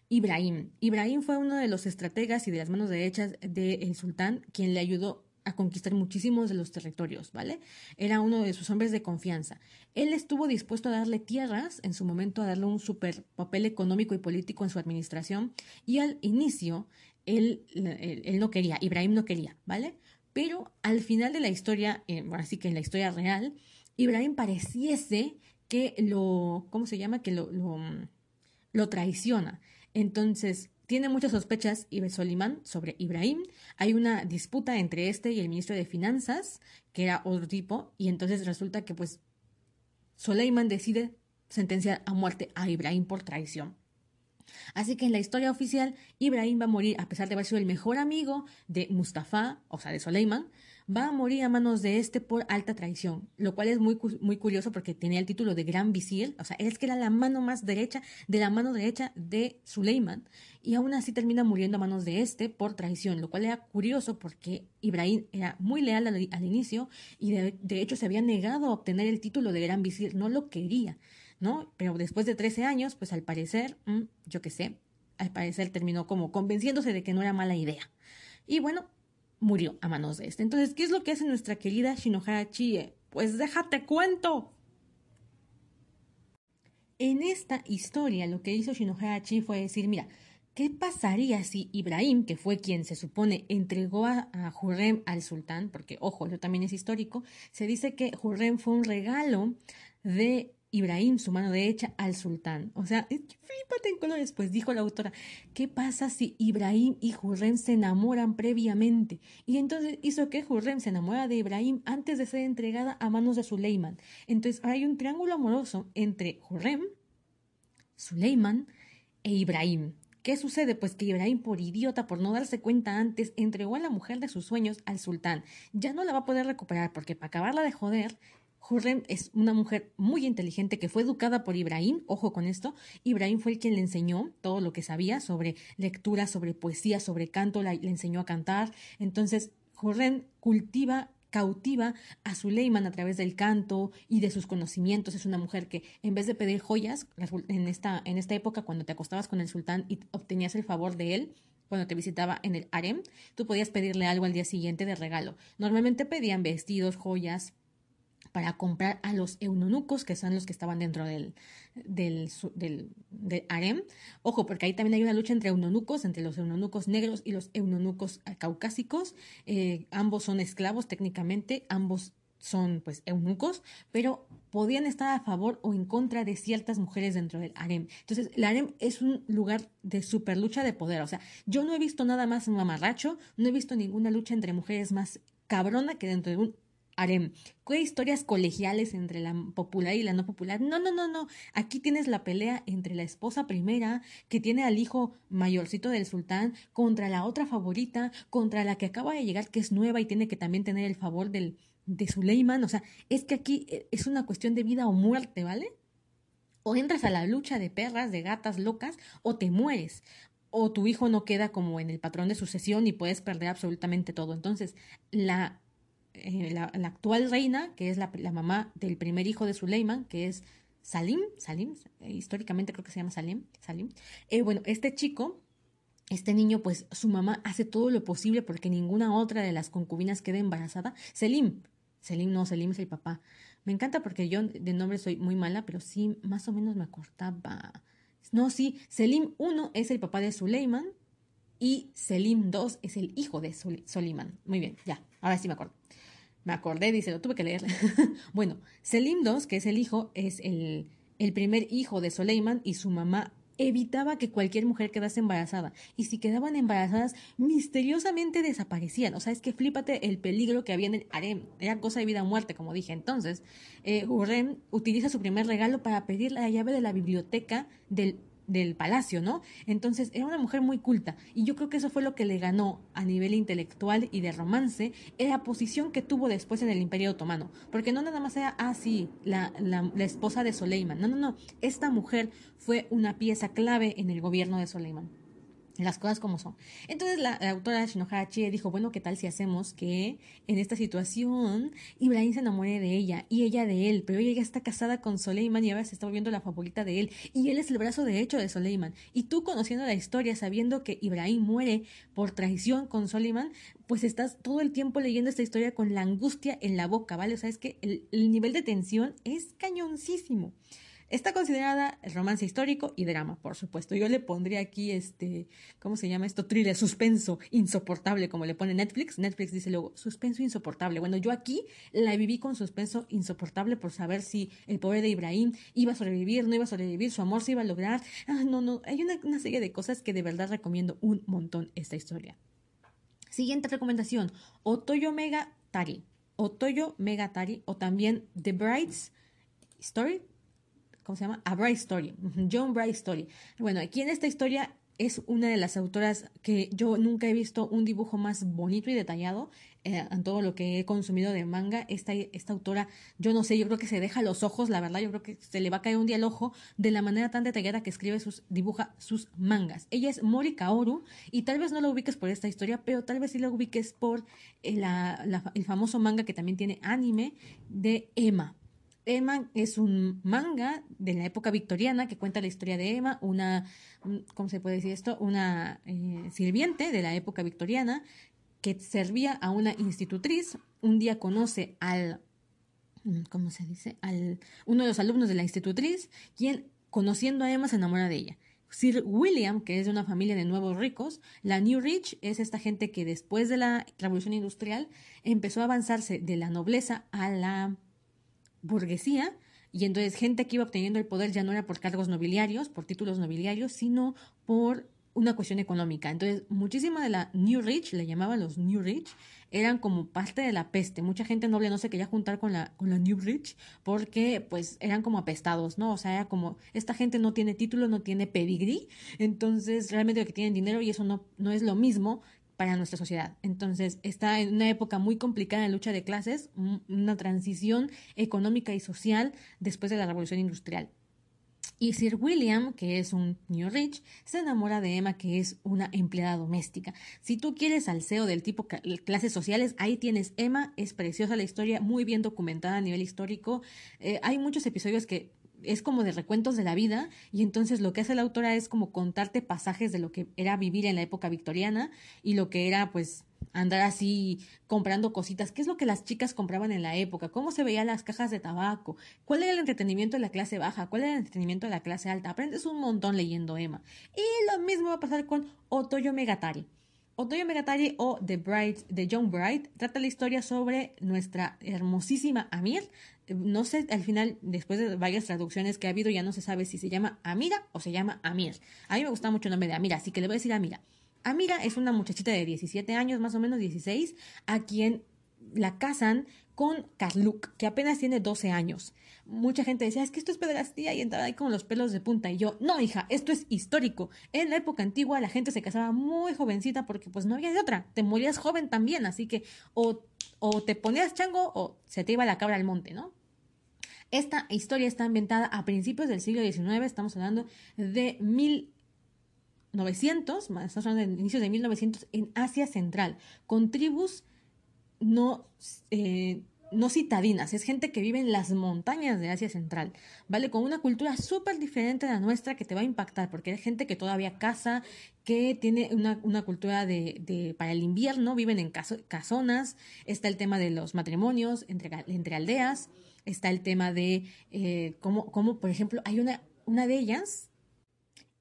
Ibrahim. Ibrahim fue uno de los estrategas y de las manos derechas del sultán, quien le ayudó a conquistar muchísimos de los territorios, ¿vale? Era uno de sus hombres de confianza. Él estuvo dispuesto a darle tierras, en su momento a darle un super papel económico y político en su administración, y al inicio él, él, él no quería, Ibrahim no quería, ¿vale? Pero al final de la historia, eh, bueno, así que en la historia real, Ibrahim pareciese que lo, ¿cómo se llama? Que lo, lo, lo traiciona. Entonces, tiene muchas sospechas Ibn Solimán sobre Ibrahim. Hay una disputa entre este y el ministro de Finanzas, que era otro tipo, y entonces resulta que pues Solimán decide sentenciar a muerte a Ibrahim por traición. Así que en la historia oficial, Ibrahim va a morir, a pesar de haber sido el mejor amigo de Mustafa, o sea de Solimán, va a morir a manos de este por alta traición, lo cual es muy, muy curioso porque tenía el título de gran visir, o sea, es que era la mano más derecha de la mano derecha de Suleiman, y aún así termina muriendo a manos de este por traición, lo cual era curioso porque Ibrahim era muy leal al, al inicio y de, de hecho se había negado a obtener el título de gran visir, no lo quería, ¿no? Pero después de trece años, pues al parecer, mmm, yo qué sé, al parecer terminó como convenciéndose de que no era mala idea. Y bueno, murió a manos de este. Entonces, ¿qué es lo que hace nuestra querida Shinohara Chie? Pues déjate cuento. En esta historia, lo que hizo Shinohara Chie fue decir, mira, ¿qué pasaría si Ibrahim, que fue quien se supone entregó a, a Hurrem al sultán, porque, ojo, eso también es histórico, se dice que Hurrem fue un regalo de Ibrahim, su mano derecha, al sultán? O sea, flipate en colores, pues dijo la autora, ¿qué pasa si Ibrahim y Hurrem se enamoran previamente? Y entonces hizo que Hurrem se enamora de Ibrahim antes de ser entregada a manos de Suleiman. Entonces hay un triángulo amoroso entre Hurrem, Suleiman e Ibrahim. ¿Qué sucede? Pues que Ibrahim, por idiota, por no darse cuenta antes, entregó a la mujer de sus sueños al sultán. Ya no la va a poder recuperar porque para acabarla de joder, Hurrem es una mujer muy inteligente que fue educada por Ibrahim, ojo con esto, Ibrahim fue el quien le enseñó todo lo que sabía sobre lectura, sobre poesía, sobre canto, la, le enseñó a cantar. Entonces Hurrem cultiva, cautiva a Suleiman a través del canto y de sus conocimientos. Es una mujer que en vez de pedir joyas, en esta, en esta época cuando te acostabas con el sultán y obtenías el favor de él, cuando te visitaba en el harem, tú podías pedirle algo al día siguiente de regalo. Normalmente pedían vestidos, joyas, para comprar a los eunucos, que son los que estaban dentro del, del, del, del harem. Ojo, porque ahí también hay una lucha entre eunucos, entre los eunucos negros y los eunucos caucásicos. Eh, ambos son esclavos técnicamente, ambos son pues eunucos, pero podían estar a favor o en contra de ciertas mujeres dentro del harem. Entonces, el harem es un lugar de super lucha de poder. O sea, yo no he visto nada más mamarracho, no he visto ninguna lucha entre mujeres más cabrona que dentro de un harem. ¿Qué historias colegiales entre la popular y la no popular? No, no, no, no. Aquí tienes la pelea entre la esposa primera, que tiene al hijo mayorcito del sultán, contra la otra favorita, contra la que acaba de llegar, que es nueva y tiene que también tener el favor del, de Suleiman. O sea, es que aquí es una cuestión de vida o muerte, ¿vale? O entras a la lucha de perras, de gatas locas, o te mueres. O tu hijo no queda como en el patrón de sucesión y puedes perder absolutamente todo. Entonces, la Eh, la, la actual reina, que es la, la mamá del primer hijo de Suleiman, que es Salim, Salim, eh, históricamente creo que se llama Salim, Salim. Eh, bueno, este chico Este niño, pues su mamá hace todo lo posible porque ninguna otra de las concubinas quede embarazada. Selim. Selim no, Selim es el papá. Me encanta porque yo de nombre soy muy mala, pero sí, más o menos me acordaba. No, sí, Selim uno es el papá de Suleiman y Selim dos es el hijo de Suleiman. Muy bien, ya, ahora sí me acuerdo. Me acordé, dice, lo tuve que leer. Bueno, Selim dos, que es el hijo, es el, el primer hijo de Suleiman y su mamá evitaba que cualquier mujer quedase embarazada. Y si quedaban embarazadas, misteriosamente desaparecían. O sea, es que flípate el peligro que había en el harem. Era cosa de vida o muerte, como dije. Entonces, eh, Hurrem utiliza su primer regalo para pedir la llave de la biblioteca del, del palacio, ¿no? Entonces, era una mujer muy culta. Y yo creo que eso fue lo que le ganó a nivel intelectual y de romance la posición que tuvo después en el Imperio Otomano. Porque no nada más era, ah, sí, la, la, la esposa de Soleiman. No, no, no. Esta mujer fue una pieza clave en el gobierno de Soleiman. Las cosas como son. Entonces la, la autora Shinohara Chie dijo, bueno, ¿qué tal si hacemos que en esta situación Ibrahim se enamore de ella y ella de él? Pero ella ya está casada con Soleiman y ahora se está volviendo la favorita de él. Y él es el brazo derecho de Soleiman. Y tú, conociendo la historia, sabiendo que Ibrahim muere por traición con Soleiman, pues estás todo el tiempo leyendo esta historia con la angustia en la boca, ¿vale? O sea, es que el, el nivel de tensión es cañoncísimo. Está considerada romance histórico y drama, por supuesto. Yo le pondría aquí, este, ¿cómo se llama esto? Thriller, suspenso insoportable, como le pone Netflix. Netflix dice luego, suspenso insoportable. Bueno, yo aquí la viví con suspenso insoportable por saber si el pobre de Ibrahim iba a sobrevivir, no iba a sobrevivir, su amor se iba a lograr. Ah, no, no, hay una, una serie de cosas que de verdad recomiendo un montón esta historia. Siguiente recomendación, Otoyo Megatari. Otoyo Megatari, o también The Bride's Story. ¿Cómo se llama? A Bright Story, John Bright Story. Bueno, aquí en esta historia es una de las autoras que yo nunca he visto un dibujo más bonito y detallado eh, en todo lo que he consumido de manga. Esta, esta autora, yo no sé, yo creo que se deja los ojos, la verdad, yo creo que se le va a caer un día el ojo de la manera tan detallada que escribe sus, dibuja sus mangas. Ella es Mori Kaoru y tal vez no la ubiques por esta historia, pero tal vez sí la ubiques por eh, la, la, el famoso manga que también tiene anime de Emma. Emma es un manga de la época victoriana que cuenta la historia de Emma, una, ¿cómo se puede decir esto? Una eh, sirviente de la época victoriana que servía a una institutriz. Un día conoce al, ¿cómo se dice? Al uno de los alumnos de la institutriz, quien, conociendo a Emma, se enamora de ella. Sir William, que es de una familia de nuevos ricos, la New Rich es esta gente que después de la Revolución Industrial empezó a avanzarse de la nobleza a la burguesía, y entonces gente que iba obteniendo el poder ya no era por cargos nobiliarios, por títulos nobiliarios, sino por una cuestión económica. Entonces, muchísima de la New Rich, le llamaban los New Rich, eran como parte de la peste. Mucha gente noble no se quería juntar con la, con la New Rich porque, pues, eran como apestados, ¿no? O sea, era como, esta gente no tiene título, no tiene pedigrí, entonces realmente lo que tienen dinero, y eso no, no es lo mismo para nuestra sociedad. Entonces, está en una época muy complicada en lucha de clases, una transición económica y social después de la Revolución Industrial. Y Sir William, que es un New Rich, se enamora de Emma, que es una empleada doméstica. Si tú quieres salseo del tipo clases sociales, ahí tienes Emma. Es preciosa la historia, muy bien documentada a nivel histórico. Eh, hay muchos episodios que es como de recuentos de la vida, y entonces lo que hace la autora es como contarte pasajes de lo que era vivir en la época victoriana y lo que era, pues, andar así comprando cositas. ¿Qué es lo que las chicas compraban en la época? ¿Cómo se veían las cajas de tabaco? ¿Cuál era el entretenimiento de la clase baja? ¿Cuál era el entretenimiento de la clase alta? Aprendes un montón leyendo Emma. Y lo mismo va a pasar con Otoyo Megatari. Otoyo Megatari o The Bride, The Young Bride, trata la historia sobre nuestra hermosísima Amir. No sé, al final, después de varias traducciones que ha habido, ya no se sabe si se llama Amira o se llama Amir. A mí me gusta mucho el nombre de Amira, así que le voy a decir Amira. Amira es una muchachita de diecisiete años, más o menos dieciséis, a quien la casan con Carluc, que apenas tiene doce años. Mucha gente decía, es que esto es pedrastía, y entraba ahí con los pelos de punta. Y yo, no, hija, esto es histórico. En la época antigua la gente se casaba muy jovencita porque pues no había de otra. Te morías joven también, así que o, o te ponías chango o se te iba la cabra al monte, ¿no? Esta historia está ambientada a principios del siglo diecinueve, estamos hablando de mil novecientos, estamos hablando de inicios de mil novecientos en Asia Central, con tribus no, eh, no citadinas, es gente que vive en las montañas de Asia Central, ¿vale? Con una cultura súper diferente a la nuestra que te va a impactar, porque hay gente que todavía caza, que tiene una, una cultura de, de para el invierno, viven en caso, casonas, está el tema de los matrimonios entre, entre aldeas, está el tema de eh, cómo, cómo, por ejemplo, hay una, una de ellas,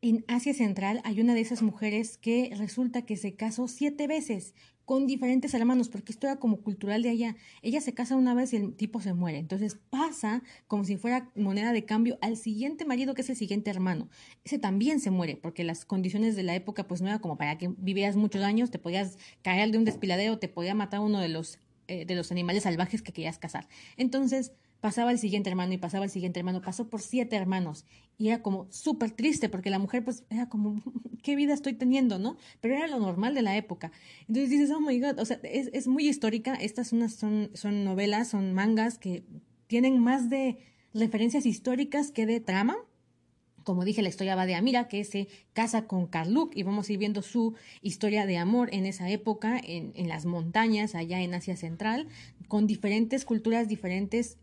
en Asia Central hay una de esas mujeres que resulta que se casó siete veces, con diferentes hermanos, porque esto era como cultural de allá. Ella se casa una vez y el tipo se muere. Entonces pasa como si fuera moneda de cambio al siguiente marido, que es el siguiente hermano. Ese también se muere, porque las condiciones de la época pues no era como para que vivieras muchos años, te podías caer de un desfiladero, te podía matar uno de los, eh, de los animales salvajes que querías cazar. Entonces pasaba el siguiente hermano y pasaba el siguiente hermano, pasó por siete hermanos. Y era como súper triste, porque la mujer pues era como, ¿qué vida estoy teniendo, no? Pero era lo normal de la época. Entonces dices, oh my God, o sea, es, es muy histórica. Estas unas son, son novelas, son mangas que tienen más de referencias históricas que de trama. Como dije, la historia va de Amira, que se casa con Karluk, y vamos a ir viendo su historia de amor en esa época, en, en las montañas, allá en Asia Central, con diferentes culturas, diferentes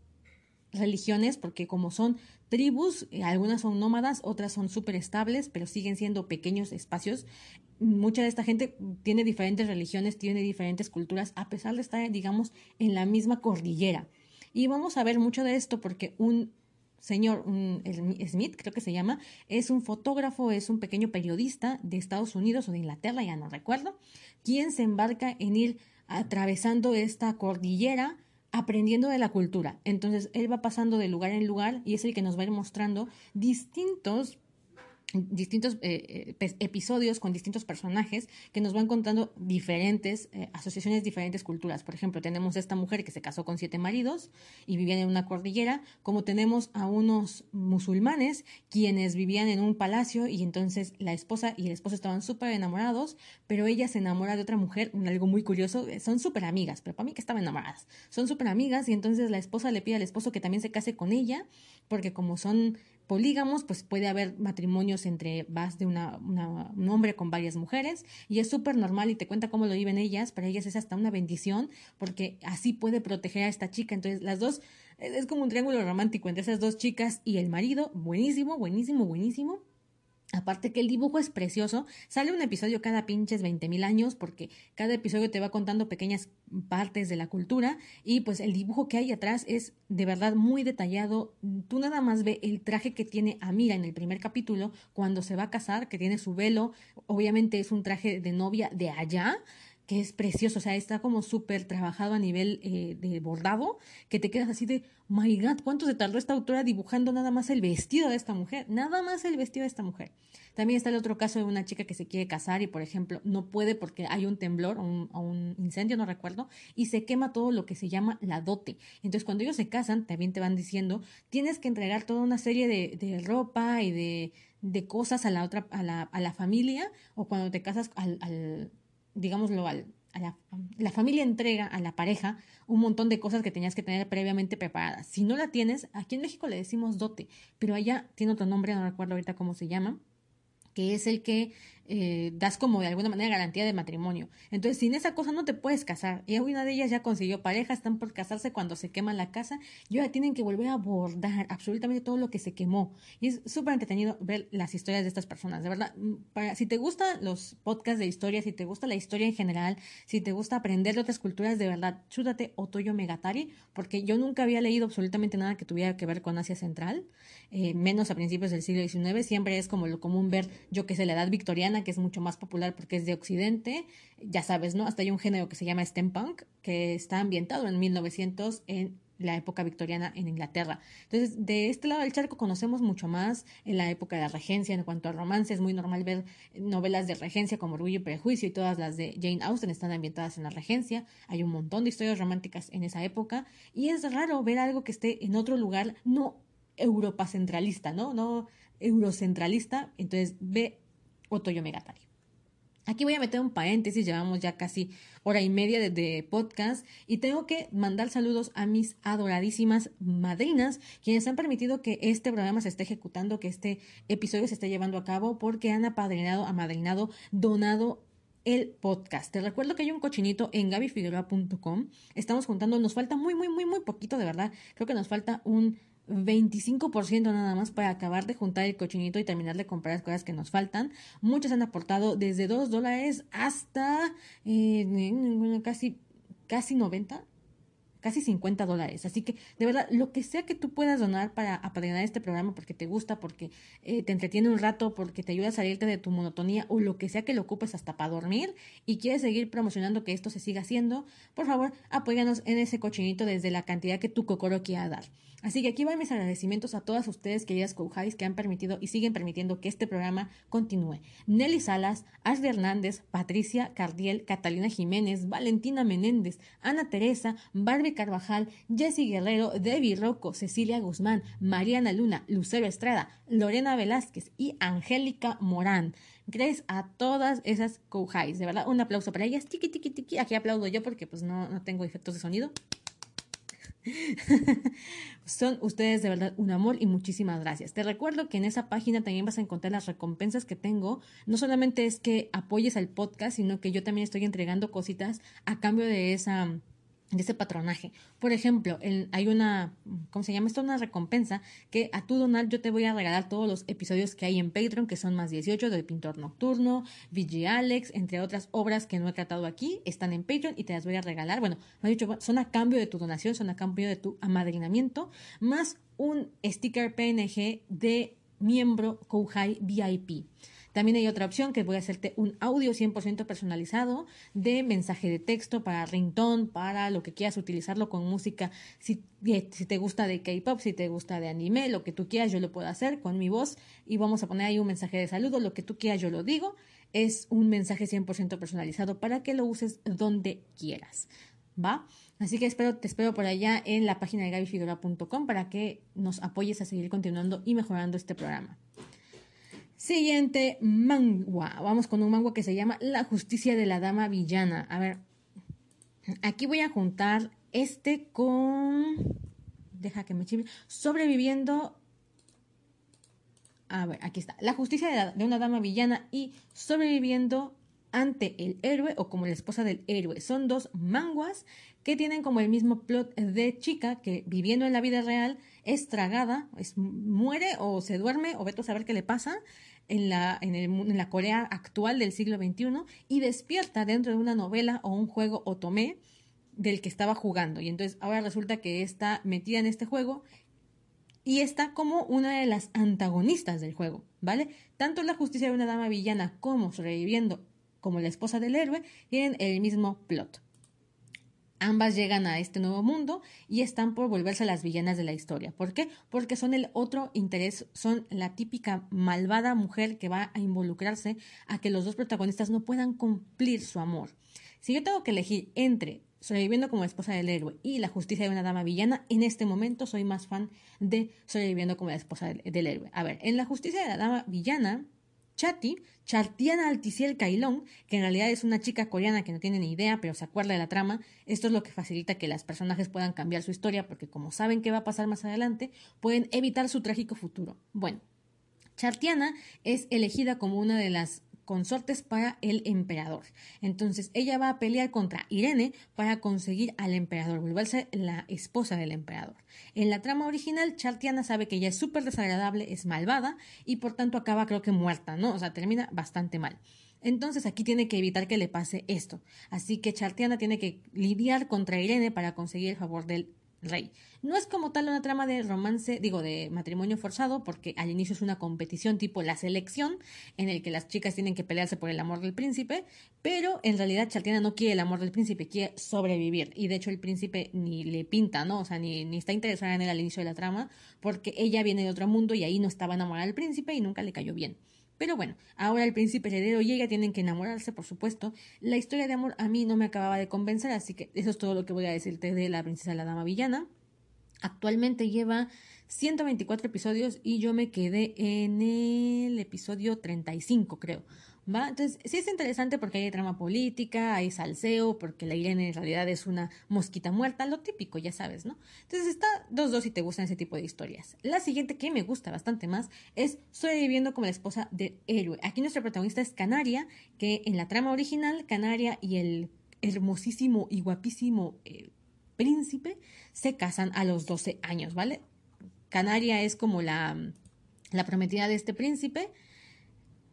religiones, porque como son tribus, algunas son nómadas, otras son súper estables, pero siguen siendo pequeños espacios. Mucha de esta gente tiene diferentes religiones, tiene diferentes culturas, a pesar de estar, digamos, en la misma cordillera. Y vamos a ver mucho de esto porque un señor, un Smith, creo que se llama, es un fotógrafo, es un pequeño periodista de Estados Unidos o de Inglaterra, ya no recuerdo, quien se embarca en ir atravesando esta cordillera, aprendiendo de la cultura. Entonces él va pasando de lugar en lugar y es el que nos va a ir mostrando distintos, distintos eh, episodios con distintos personajes que nos van contando diferentes eh, asociaciones, diferentes culturas. Por ejemplo, tenemos a esta mujer que se casó con siete maridos y vivían en una cordillera, como tenemos a unos musulmanes quienes vivían en un palacio y entonces la esposa y el esposo estaban súper enamorados, pero ella se enamora de otra mujer, algo muy curioso, son súper amigas, pero para mí que estaban enamoradas, son súper amigas y entonces la esposa le pide al esposo que también se case con ella, porque como son polígamos, pues puede haber matrimonios entre más de una, una, un hombre con varias mujeres, y es súper normal y te cuenta cómo lo viven ellas. Para ellas es hasta una bendición, porque así puede proteger a esta chica. Entonces las dos, es como un triángulo romántico entre esas dos chicas y el marido. Buenísimo, buenísimo, buenísimo. Aparte que el dibujo es precioso, sale un episodio cada pinches veinte mil años, porque cada episodio te va contando pequeñas partes de la cultura, y pues el dibujo que hay atrás es de verdad muy detallado. Tú nada más ve el traje que tiene Amira en el primer capítulo, cuando se va a casar, que tiene su velo, obviamente es un traje de novia de allá, que es precioso, o sea, está como súper trabajado a nivel eh, de bordado, que te quedas así de, my God, ¿cuánto se tardó esta autora dibujando nada más el vestido de esta mujer? Nada más el vestido de esta mujer. También está el otro caso de una chica que se quiere casar y, por ejemplo, no puede porque hay un temblor o un, o un incendio, no recuerdo, y se quema todo lo que se llama la dote. Entonces, cuando ellos se casan, también te van diciendo, tienes que entregar toda una serie de, de ropa y de, de cosas a la otra, a la, a la familia, o cuando te casas al... al digámoslo, al, a la, la familia entrega a la pareja un montón de cosas que tenías que tener previamente preparadas. Si no la tienes, aquí en México le decimos dote, pero allá tiene otro nombre, no recuerdo ahorita cómo se llama, que es el que eh, das como de alguna manera garantía de matrimonio. Entonces, sin esa cosa no te puedes casar. Y una de ellas ya consiguió pareja, están por casarse cuando se quema la casa, y ahora tienen que volver a bordar absolutamente todo lo que se quemó. Y es súper entretenido ver las historias de estas personas. De verdad, para, si te gustan los podcasts de historia, si te gusta la historia en general, si te gusta aprender de otras culturas, de verdad, chútate Otoyo Megatari, porque yo nunca había leído absolutamente nada que tuviera que ver con Asia Central, eh, menos a principios del siglo diecinueve. Siempre es como lo común ver, yo que sé, la edad victoriana, que es mucho más popular porque es de Occidente, ya sabes, ¿no? Hasta hay un género que se llama steampunk, que está ambientado en mil novecientos, en la época victoriana en Inglaterra. Entonces, de este lado del charco conocemos mucho más en la época de la regencia. En cuanto a romance, es muy normal ver novelas de regencia como Orgullo y Prejuicio, y todas las de Jane Austen están ambientadas en la regencia. Hay un montón de historias románticas en esa época, y es raro ver algo que esté en otro lugar, no Europa centralista, ¿no? No eurocentralista. Entonces ve Otoyo Megatari. Aquí voy a meter un paréntesis, llevamos ya casi hora y media de, de podcast, y tengo que mandar saludos a mis adoradísimas madrinas, quienes han permitido que este programa se esté ejecutando, que este episodio se esté llevando a cabo, porque han apadrinado, amadrinado, donado el podcast. Te recuerdo que hay un cochinito en gaby figueroa punto com. Estamos juntando, nos falta muy, muy, muy, muy poquito, de verdad. Creo que nos falta un veinticinco por ciento nada más para acabar de juntar el cochinito y terminar de comprar las cosas que nos faltan. Muchas han aportado desde dos dólares hasta eh, casi, casi noventa, casi cincuenta dólares. Así que, de verdad, lo que sea que tú puedas donar para apadrinar este programa, porque te gusta, porque eh, te entretiene un rato, porque te ayuda a salirte de tu monotonía, o lo que sea que lo ocupes hasta para dormir y quieres seguir promocionando que esto se siga haciendo, por favor, apóyanos en ese cochinito desde la cantidad que tu cocoro quiera dar. Así que aquí van mis agradecimientos a todas ustedes, queridas Kouhais, que han permitido y siguen permitiendo que este programa continúe. Nelly Salas, Ashley Hernández, Patricia Cardiel, Catalina Jiménez, Valentina Menéndez, Ana Teresa, Barbie Carvajal, Jessy Guerrero, Debbie Rocco, Cecilia Guzmán, Mariana Luna, Lucero Estrada, Lorena Velázquez y Angélica Morán. Gracias a todas esas Kouhais, de verdad, un aplauso para ellas. Tiki, tiki, tiki. Aquí aplaudo yo porque pues no, no tengo efectos de sonido. Son ustedes de verdad un amor y muchísimas gracias. Te recuerdo que en esa página también vas a encontrar las recompensas que tengo. No solamente es que apoyes al podcast, sino que yo también estoy entregando cositas a cambio de esa, de ese patronaje. Por ejemplo, el, hay una, ¿cómo se llama esto? Una recompensa que a tu donar yo te voy a regalar todos los episodios que hay en Patreon, que son más dieciocho del Pintor Nocturno, V G Alex, entre otras obras que no he tratado aquí, están en Patreon y te las voy a regalar. Bueno, me han dicho, son a cambio de tu donación, son a cambio de tu amadrinamiento, más un sticker P N G de miembro Kouhai V I P. También hay otra opción que voy a hacerte un audio cien por ciento personalizado de mensaje de texto para ringtone, para lo que quieras utilizarlo con música. Si, si te gusta de K-pop, si te gusta de anime, lo que tú quieras yo lo puedo hacer con mi voz y vamos a poner ahí un mensaje de saludo, lo que tú quieras yo lo digo. Es un mensaje cien por ciento personalizado para que lo uses donde quieras, ¿va? Así que espero, te espero por allá en la página de gaby figueroa punto com para que nos apoyes a seguir continuando y mejorando este programa. Siguiente manga. Vamos con un manga que se llama La Justicia de la Dama Villana. A ver, aquí voy a juntar este con... Deja que me chive. Sobreviviendo... A ver, aquí está. La Justicia de, la, de una Dama Villana y Sobreviviendo ante el Héroe o como la Esposa del Héroe. Son dos manguas que tienen como el mismo plot de chica que viviendo en la vida real... es tragada, es, muere o se duerme o vete a saber qué le pasa en la, en, el, en la Corea actual del siglo veintiuno y despierta dentro de una novela o un juego otomé del que estaba jugando. Y entonces ahora resulta que está metida en este juego y está como una de las antagonistas del juego, ¿vale? Tanto La Justicia de una Dama Villana como Sobreviviendo como la Esposa del Héroe tienen el mismo plot. Ambas llegan a este nuevo mundo y están por volverse las villanas de la historia. ¿Por qué? Porque son el otro interés, son la típica malvada mujer que va a involucrarse a que los dos protagonistas no puedan cumplir su amor. Si yo tengo que elegir entre Sobreviviendo como la Esposa del Héroe y La Justicia de una Dama Villana, en este momento soy más fan de Sobreviviendo como la Esposa del, del Héroe. A ver, en La Justicia de la Dama Villana... Chati, Chartiana Alticiel Kailong, que en realidad es una chica coreana que no tiene ni idea, pero se acuerda de la trama. Esto es lo que facilita que las personajes puedan cambiar su historia, porque como saben qué va a pasar más adelante, pueden evitar su trágico futuro. Bueno, Chartiana es elegida como una de las consortes para el emperador. Entonces ella va a pelear contra Irene para conseguir al emperador, volverse la esposa del emperador. En la trama original, Chartiana sabe que ella es súper desagradable, es malvada y por tanto acaba creo que muerta, ¿no? O sea, termina bastante mal. Entonces aquí tiene que evitar que le pase esto. Así que Chartiana tiene que lidiar contra Irene para conseguir el favor del rey. No es como tal una trama de romance, digo, de matrimonio forzado, porque al inicio es una competición tipo la selección, en el que las chicas tienen que pelearse por el amor del príncipe, pero en realidad Chartiana no quiere el amor del príncipe, quiere sobrevivir, y de hecho el príncipe ni le pinta, ¿no? O sea, ni, ni está interesada en él al inicio de la trama, porque ella viene de otro mundo y ahí no estaba enamorada del príncipe y nunca le cayó bien. Pero bueno, ahora el príncipe heredero y ella tienen que enamorarse, por supuesto. La historia de amor a mí no me acababa de convencer, así que eso es todo lo que voy a decirte de La Princesa de la Dama Villana. Actualmente lleva ciento veinticuatro episodios y yo me quedé en el episodio treinta y cinco, creo. ¿va? Entonces sí es interesante porque hay trama política, hay salseo, porque la Irene en realidad es una mosquita muerta, lo típico, ya sabes, ¿no? Entonces está dos dos si te gustan ese tipo de historias. La siguiente que me gusta bastante más es Sobreviviendo como la esposa del héroe. Aquí nuestra protagonista es Canaria, que en la trama original, Canaria y el hermosísimo y guapísimo eh, príncipe se casan a los doce años, ¿vale? Canaria es como la, la prometida de este príncipe,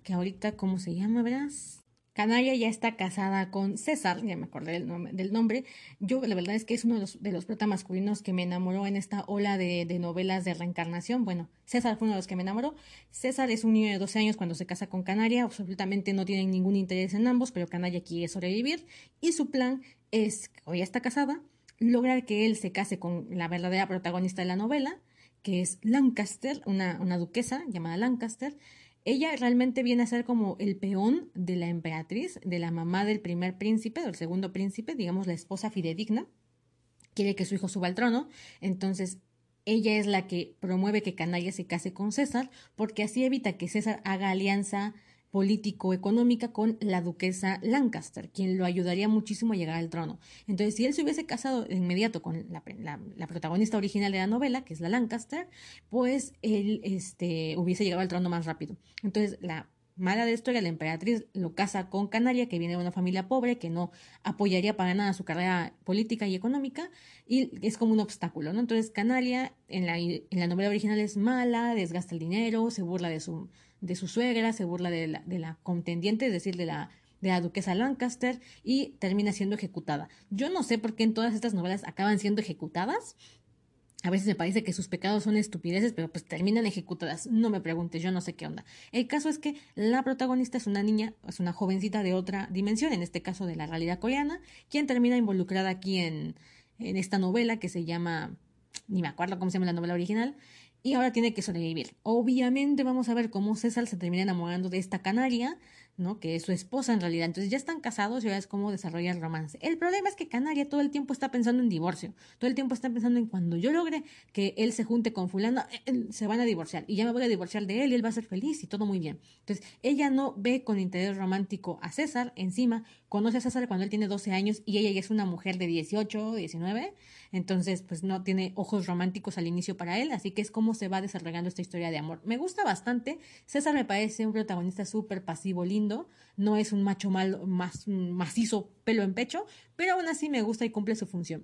que ahorita, ¿cómo se llama, verás? Canaria ya está casada con César, ya me acordé del, nom- del nombre. Yo, la verdad es que es uno de los, de los protagonistas masculinos que me enamoró en esta ola de, de novelas de reencarnación. Bueno, César fue uno de los que me enamoró. César es un niño de doce años cuando se casa con Canaria. Absolutamente no tienen ningún interés en ambos, pero Canaria quiere sobrevivir. Y su plan es, o ya está casada, lograr que él se case con la verdadera protagonista de la novela, que es Lancaster, una, una duquesa llamada Lancaster. Ella realmente viene a ser como el peón de la emperatriz, de la mamá del primer príncipe, del segundo príncipe, digamos la esposa fidedigna. Quiere que su hijo suba al trono, entonces ella es la que promueve que Canaria se case con César, porque así evita que César haga alianza político-económica con la duquesa Lancaster, quien lo ayudaría muchísimo a llegar al trono. Entonces, si él se hubiese casado de inmediato con la, la, la protagonista original de la novela, que es la Lancaster, pues él este, hubiese llegado al trono más rápido. Entonces, la mala de la historia, la emperatriz, lo casa con Canaria, que viene de una familia pobre, que no apoyaría para nada su carrera política y económica, y es como un obstáculo, ¿no? Entonces, Canaria, en la, en la novela original es mala, desgasta el dinero, se burla de su... de su suegra, se burla de la, de la contendiente, es decir, de la, de la duquesa Lancaster, y termina siendo ejecutada. Yo no sé por qué en todas estas novelas acaban siendo ejecutadas. A veces me parece que sus pecados son estupideces, pero pues terminan ejecutadas. No me preguntes, yo no sé qué onda. El caso es que la protagonista es una niña, es una jovencita de otra dimensión, en este caso de la realidad coreana, quien termina involucrada aquí en, en esta novela que se llama, ni me acuerdo cómo se llama la novela original, y ahora tiene que sobrevivir. Obviamente vamos a ver cómo César se termina enamorando de esta Canaria, ¿no? Que es su esposa en realidad. Entonces ya están casados y ahora es cómo desarrolla el romance. El problema es que Canaria todo el tiempo está pensando en divorcio. Todo el tiempo está pensando en cuando yo logre que él se junte con fulano, se van a divorciar. Y ya me voy a divorciar de él y él va a ser feliz y todo muy bien. Entonces ella no ve con interés romántico a César. Encima conoce a César cuando él tiene doce años y ella ya es una mujer de dieciocho, diecinueve. Entonces pues no tiene ojos románticos al inicio para él. Así que es como se va desarrollando esta historia de amor. Me gusta bastante. César me parece un protagonista súper pasivo, lindo. No es un macho malo, más macizo, pelo en pecho, pero aún así me gusta y cumple su función.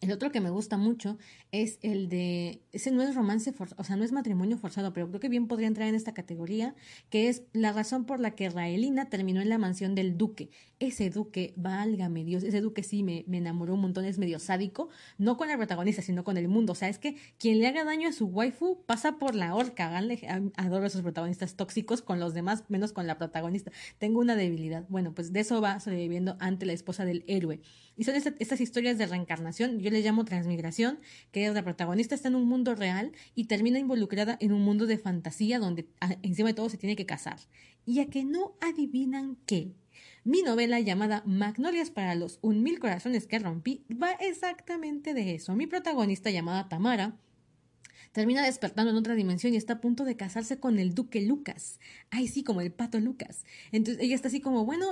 El otro que me gusta mucho es el de... Ese no es romance forzado, o sea, no es matrimonio forzado, pero creo que bien podría entrar en esta categoría, que es la razón por la que Raelina terminó en la mansión del Duque. Ese Duque, válgame Dios, ese Duque sí me, me enamoró un montón, es medio sádico, no con la protagonista, sino con el mundo. O sea, es que quien le haga daño a su waifu pasa por la horca. Adoro a esos protagonistas tóxicos con los demás, menos con la protagonista. Tengo una debilidad. Bueno, pues de eso va sobreviviendo ante la esposa del héroe. Y son esta, estas historias de reencarnación, yo les llamo transmigración, que la protagonista está en un mundo real y termina involucrada en un mundo de fantasía donde a, encima de todo se tiene que casar. Y a que no adivinan qué, mi novela llamada Magnolias para los un mil corazones que rompí va exactamente de eso. Mi protagonista llamada Tamara termina despertando en otra dimensión y está a punto de casarse con el duque Lucas. Ay, sí, como el pato Lucas. Entonces ella está así como, bueno,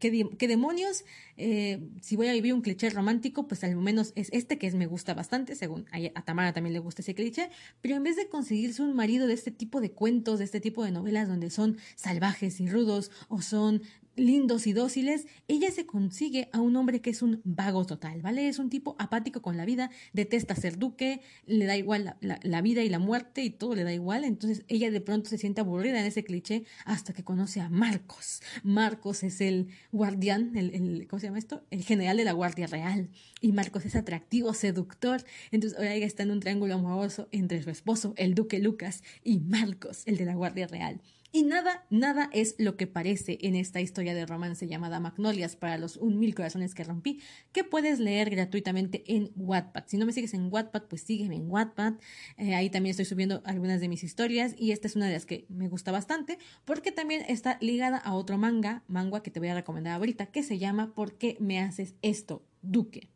¿qué, qué demonios? Eh, si voy a vivir un cliché romántico, pues al menos es este que es, me gusta bastante, según a, a Tamara también le gusta ese cliché, pero en vez de conseguirse un marido de este tipo de cuentos, de este tipo de novelas donde son salvajes y rudos o son lindos y dóciles, ella se consigue a un hombre que es un vago total, ¿vale? Es un tipo apático con la vida, detesta ser duque, le da igual la, la, la vida y la muerte y todo le da igual. Entonces ella de pronto se siente aburrida en ese cliché hasta que conoce a Marcos. Marcos es el guardián, el, el ¿cómo se llama esto? El general de la Guardia Real, y Marcos es atractivo, seductor. Entonces ahora ella está en un triángulo amoroso entre su esposo, el duque Lucas, y Marcos, el de la Guardia Real. Y nada, nada es lo que parece en esta historia de romance llamada Magnolias para los un mil corazones que rompí, que puedes leer gratuitamente en Wattpad. Si no me sigues en Wattpad, pues sígueme en Wattpad. Eh, ahí también estoy subiendo algunas de mis historias y esta es una de las que me gusta bastante porque también está ligada a otro manga, manga que te voy a recomendar ahorita, que se llama ¿Por qué me haces esto, Duque?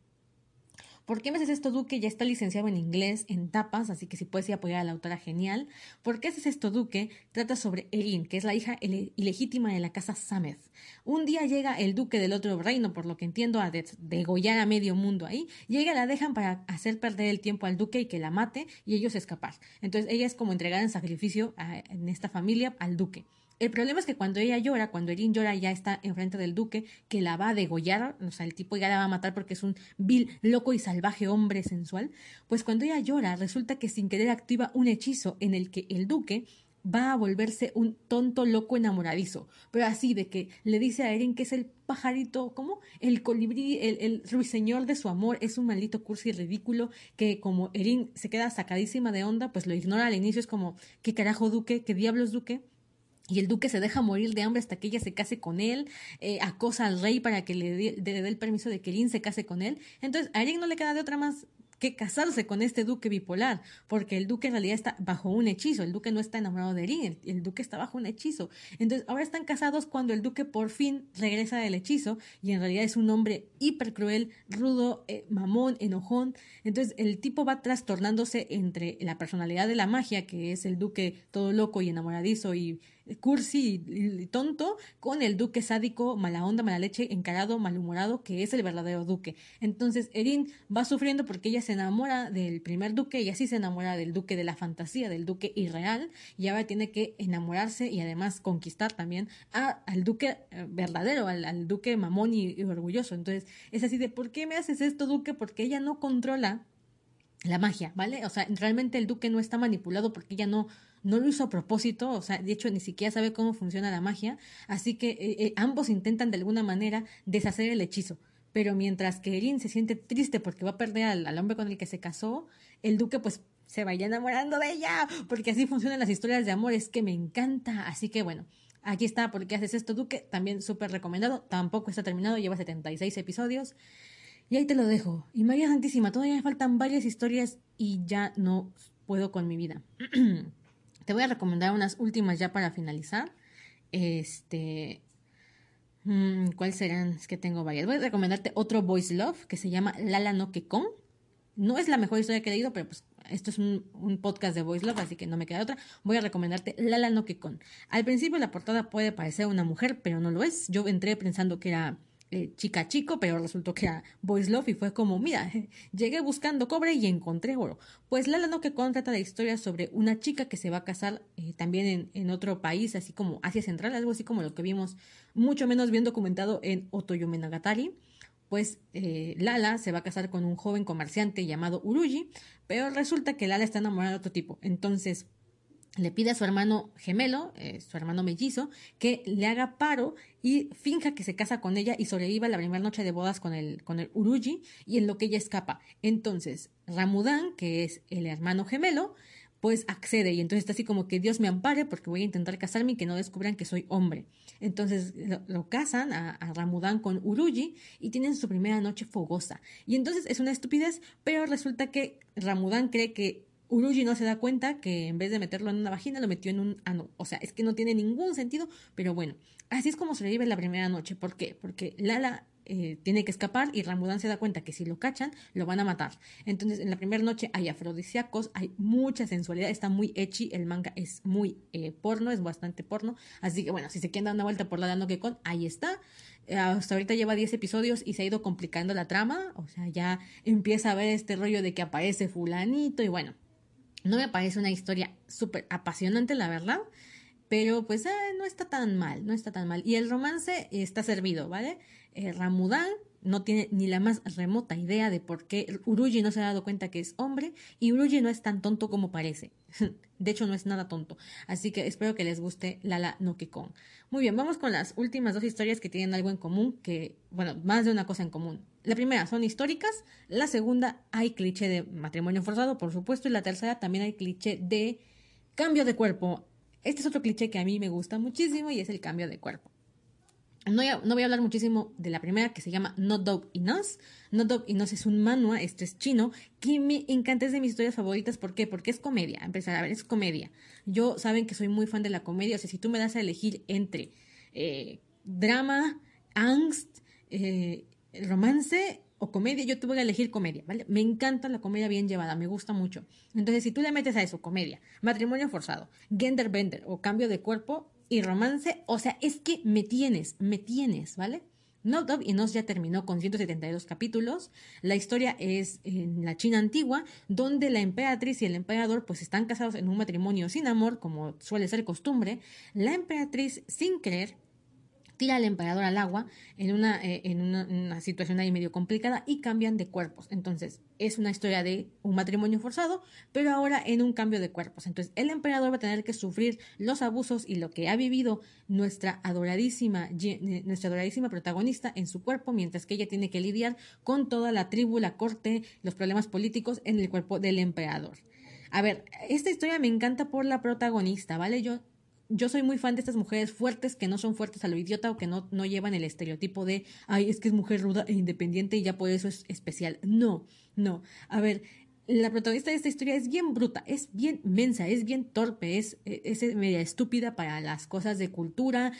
¿Por qué me haces esto, Duque? Ya está licenciado en inglés, en tapas, así que si puedes ir a apoyar a la autora, genial. ¿Por qué haces esto, Duque? Trata sobre Erin, que es la hija ilegítima de la casa Sameth. Un día llega el duque del otro reino, por lo que entiendo, a degollar a medio mundo ahí. Y ella la dejan para hacer perder el tiempo al duque y que la mate y ellos escapar. Entonces ella es como entregada en sacrificio a, en esta familia al duque. El problema es que cuando ella llora, cuando Erin llora, ya está enfrente del duque, que la va a degollar, o sea, el tipo ya la va a matar porque es un vil, loco y salvaje hombre sensual. Pues cuando ella llora, resulta que sin querer activa un hechizo en el que el duque va a volverse un tonto loco enamoradizo, pero así de que le dice a Erin que es el pajarito, ¿cómo? El colibrí, el, el ruiseñor de su amor, es un maldito cursi ridículo que como Erin se queda sacadísima de onda, pues lo ignora al inicio, es como, ¿qué carajo Duque? ¿Qué diablos Duque? Y el duque se deja morir de hambre hasta que ella se case con él, eh, acosa al rey para que le dé, le dé el permiso de que Erin se case con él. Entonces a Erin no le queda de otra más que casarse con este duque bipolar, porque el duque en realidad está bajo un hechizo, el duque no está enamorado de Erin, el, el duque está bajo un hechizo. Entonces ahora están casados cuando el duque por fin regresa del hechizo y en realidad es un hombre hiper cruel, rudo, eh, mamón, enojón. Entonces el tipo va trastornándose entre la personalidad de la magia, que es el duque todo loco y enamoradizo y cursi y, y tonto, con el duque sádico, mala onda, mala leche, encarado, malhumorado, que es el verdadero duque. Entonces Erin va sufriendo porque ella se enamora del primer duque y así se enamora del duque de la fantasía, del duque irreal, y ahora tiene que enamorarse y además conquistar también a, al duque verdadero, al, al duque mamón y, y orgulloso. Entonces es así de, ¿por qué me haces esto, duque? Porque ella no controla la magia, ¿vale? O sea, realmente el duque no está manipulado porque ella no No lo hizo a propósito, o sea, de hecho ni siquiera sabe cómo funciona la magia, así que eh, eh, ambos intentan de alguna manera deshacer el hechizo. Pero mientras que Erin se siente triste porque va a perder al, al hombre con el que se casó, el duque pues se vaya enamorando de ella, porque así funcionan las historias de amor, es que me encanta. Así que bueno, aquí está ¿Por qué haces esto, Duque? También súper recomendado, tampoco está terminado, lleva setenta y seis episodios. Y ahí te lo dejo. Y María Santísima, todavía me faltan varias historias y ya no puedo con mi vida. Te voy a recomendar unas últimas ya para finalizar. Este, ¿cuáles serán? Es que tengo varias. Voy a recomendarte otro Boys Love que se llama Lala no Kekon. No es la mejor historia que he leído, pero pues esto es un, un podcast de Boys Love, así que no me queda otra. Voy a recomendarte Lala no Kekon. Al principio la portada puede parecer una mujer, pero no lo es. Yo entré pensando que era Eh, chica chico, pero resultó que era Boys Love y fue como, mira, llegué buscando cobre y encontré oro. Pues Lala no Kekon trata la historia sobre una chica que se va a casar eh, también en, en otro país, así como Asia Central, algo así como lo que vimos mucho menos bien documentado en Otoyo Megatari. Pues eh, Lala se va a casar con un joven comerciante llamado Uruji, pero resulta que Lala está enamorada de otro tipo, entonces le pide a su hermano gemelo, eh, su hermano mellizo, que le haga paro y finja que se casa con ella y sobreviva la primera noche de bodas con el, con el Uruji, y en lo que ella escapa. Entonces Ramudán, que es el hermano gemelo, pues accede y entonces está así como que Dios me ampare porque voy a intentar casarme y que no descubran que soy hombre. Entonces lo, lo casan a, a Ramudán con Uruji y tienen su primera noche fogosa. Y entonces es una estupidez, pero resulta que Ramudán cree que Uruji no se da cuenta que en vez de meterlo en una vagina lo metió en un ano. O sea, es que no tiene ningún sentido, pero bueno, así es como sobrevive la primera noche. ¿Por qué? Porque Lala eh, tiene que escapar y Ramudán se da cuenta que si lo cachan lo van a matar. Entonces en la primera noche hay afrodisíacos, hay mucha sensualidad, está muy ecchi, el manga es muy eh, porno, es bastante porno, así que bueno, si se quieren dar una vuelta por Lala no Kekon, ahí está. Hasta ahorita lleva diez episodios y se ha ido complicando la trama, o sea, ya empieza a ver este rollo de que aparece fulanito y bueno, no me parece una historia súper apasionante, la verdad, pero pues eh, no está tan mal, no está tan mal. Y el romance está servido, ¿vale? Eh, Ramudán no tiene ni la más remota idea de por qué Uruji no se ha dado cuenta que es hombre, y Uruji no es tan tonto como parece. De hecho, no es nada tonto. Así que espero que les guste Lala no Kekon. Muy bien, vamos con las últimas dos historias que tienen algo en común, que, bueno, más de una cosa en común. La primera son históricas, la segunda hay cliché de matrimonio forzado, por supuesto, y la tercera también hay cliché de cambio de cuerpo. Este es otro cliché que a mí me gusta muchísimo y es el cambio de cuerpo. No, no voy a hablar muchísimo de la primera, que se llama Not Dog in Us. Not Dog in Us es un manhwa, esto es chino, que me encanta, es de mis historias favoritas. ¿Por qué? Porque es comedia. Empezar a ver, es comedia. Yo saben que soy muy fan de la comedia, o sea, si tú me das a elegir entre eh, drama, angst, eh, romance, o comedia, yo tuve que elegir comedia, ¿vale? Me encanta la comedia bien llevada, me gusta mucho. Entonces, si tú le metes a eso comedia, matrimonio forzado, gender bender o cambio de cuerpo y romance, o sea, es que me tienes, me tienes, ¿vale? No Dub y Nos ya terminó con ciento setenta y dos capítulos. La historia es en la China antigua, donde la emperatriz y el emperador pues están casados en un matrimonio sin amor, como suele ser costumbre. La emperatriz, sin querer, tira al emperador al agua en una, eh, en una, una situación ahí medio complicada y cambian de cuerpos. Entonces, es una historia de un matrimonio forzado, pero ahora en un cambio de cuerpos. Entonces, el emperador va a tener que sufrir los abusos y lo que ha vivido nuestra adoradísima, nuestra adoradísima protagonista en su cuerpo, mientras que ella tiene que lidiar con toda la tribu, la corte, los problemas políticos en el cuerpo del emperador. A ver, esta historia me encanta por la protagonista, ¿vale? Yo... Yo soy muy fan de estas mujeres fuertes que no son fuertes a lo idiota o que no, no llevan el estereotipo de ay, es que es mujer ruda e independiente y ya por eso es especial. No, no. A ver, la protagonista de esta historia es bien bruta, es bien mensa, es bien torpe, es, es media estúpida para las cosas de cultura,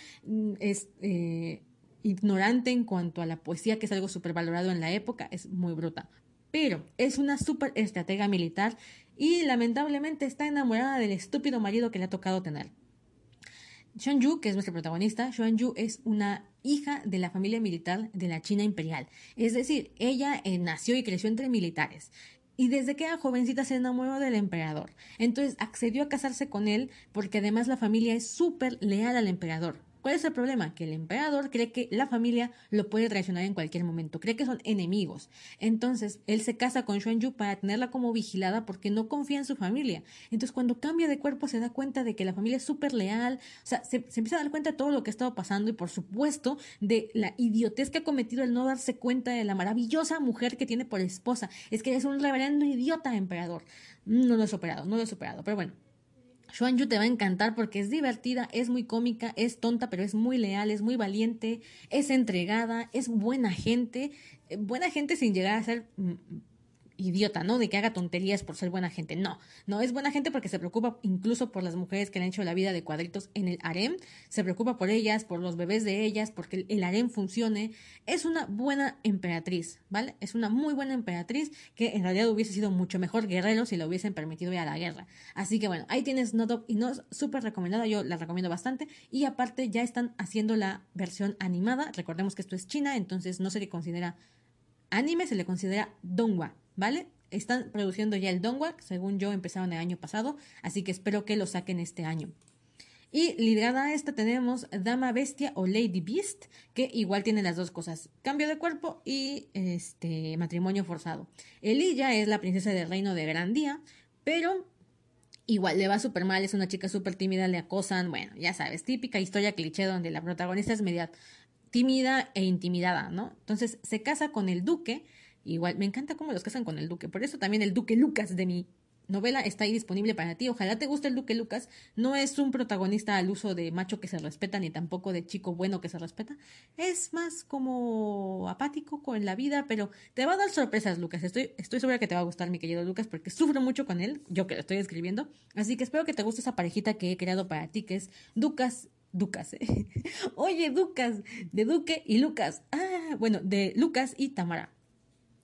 es eh, ignorante en cuanto a la poesía, que es algo súper valorado en la época, es muy bruta. Pero es una súper estratega militar y lamentablemente está enamorada del estúpido marido que le ha tocado tener. Xuanyu, que es nuestra protagonista, Xuanyu es una hija de la familia militar de la China imperial. Es decir, ella eh, nació y creció entre militares. Y desde que era jovencita se enamoró del emperador. Entonces accedió a casarse con él porque además la familia es súper leal al emperador. ¿Cuál es el problema? Que el emperador cree que la familia lo puede traicionar en cualquier momento, cree que son enemigos. Entonces, él se casa con Xuanyu para tenerla como vigilada porque no confía en su familia. Entonces, cuando cambia de cuerpo se da cuenta de que la familia es súper leal, o sea, se, se empieza a dar cuenta de todo lo que ha estado pasando y, por supuesto, de la idiotez que ha cometido el no darse cuenta de la maravillosa mujer que tiene por esposa. Es que eres un reverendo idiota, emperador. No lo he superado, no lo he superado, pero bueno. Xuanyu te va a encantar porque es divertida, es muy cómica, es tonta, pero es muy leal, es muy valiente, es entregada, es buena gente, buena gente sin llegar a ser mm, idiota, ¿no? De que haga tonterías por ser buena gente, no, no, es buena gente porque se preocupa incluso por las mujeres que le han hecho la vida de cuadritos en el harem, se preocupa por ellas, por los bebés de ellas, porque el harem funcione, es una buena emperatriz, ¿vale? Es una muy buena emperatriz que en realidad hubiese sido mucho mejor guerrero si le hubiesen permitido ir a la guerra, así que bueno, ahí tienes Not Up y Nos, súper recomendada, yo la recomiendo bastante, y aparte ya están haciendo la versión animada, recordemos que esto es China, entonces no se le considera anime, se le considera donghua, ¿vale? Están produciendo ya el donghua, según yo empezaron el año pasado, así que espero que lo saquen este año. Y ligada a esta tenemos Dama Bestia o Lady Beast, que igual tiene las dos cosas, cambio de cuerpo y este matrimonio forzado. Elilla es la princesa del reino de Grandía, pero igual le va súper mal, es una chica súper tímida, le acosan, bueno, ya sabes, típica historia cliché donde la protagonista es media tímida e intimidada, ¿no? Entonces se casa con el duque. Igual, me encanta cómo los casan con el duque. Por eso también el Duque Lucas de mi novela está ahí disponible para ti. Ojalá te guste el Duque Lucas. No es un protagonista al uso de macho que se respeta, ni tampoco de chico bueno que se respeta. Es más como apático con la vida, pero te va a dar sorpresas, Lucas. Estoy, estoy segura que te va a gustar, mi querido Lucas, porque sufro mucho con él, yo que lo estoy escribiendo. Así que espero que te guste esa parejita que he creado para ti, que es Ducas, Ducas, ¿eh? Oye, Ducas, de Duque y Lucas. Ah, bueno, de Lucas y Tamara.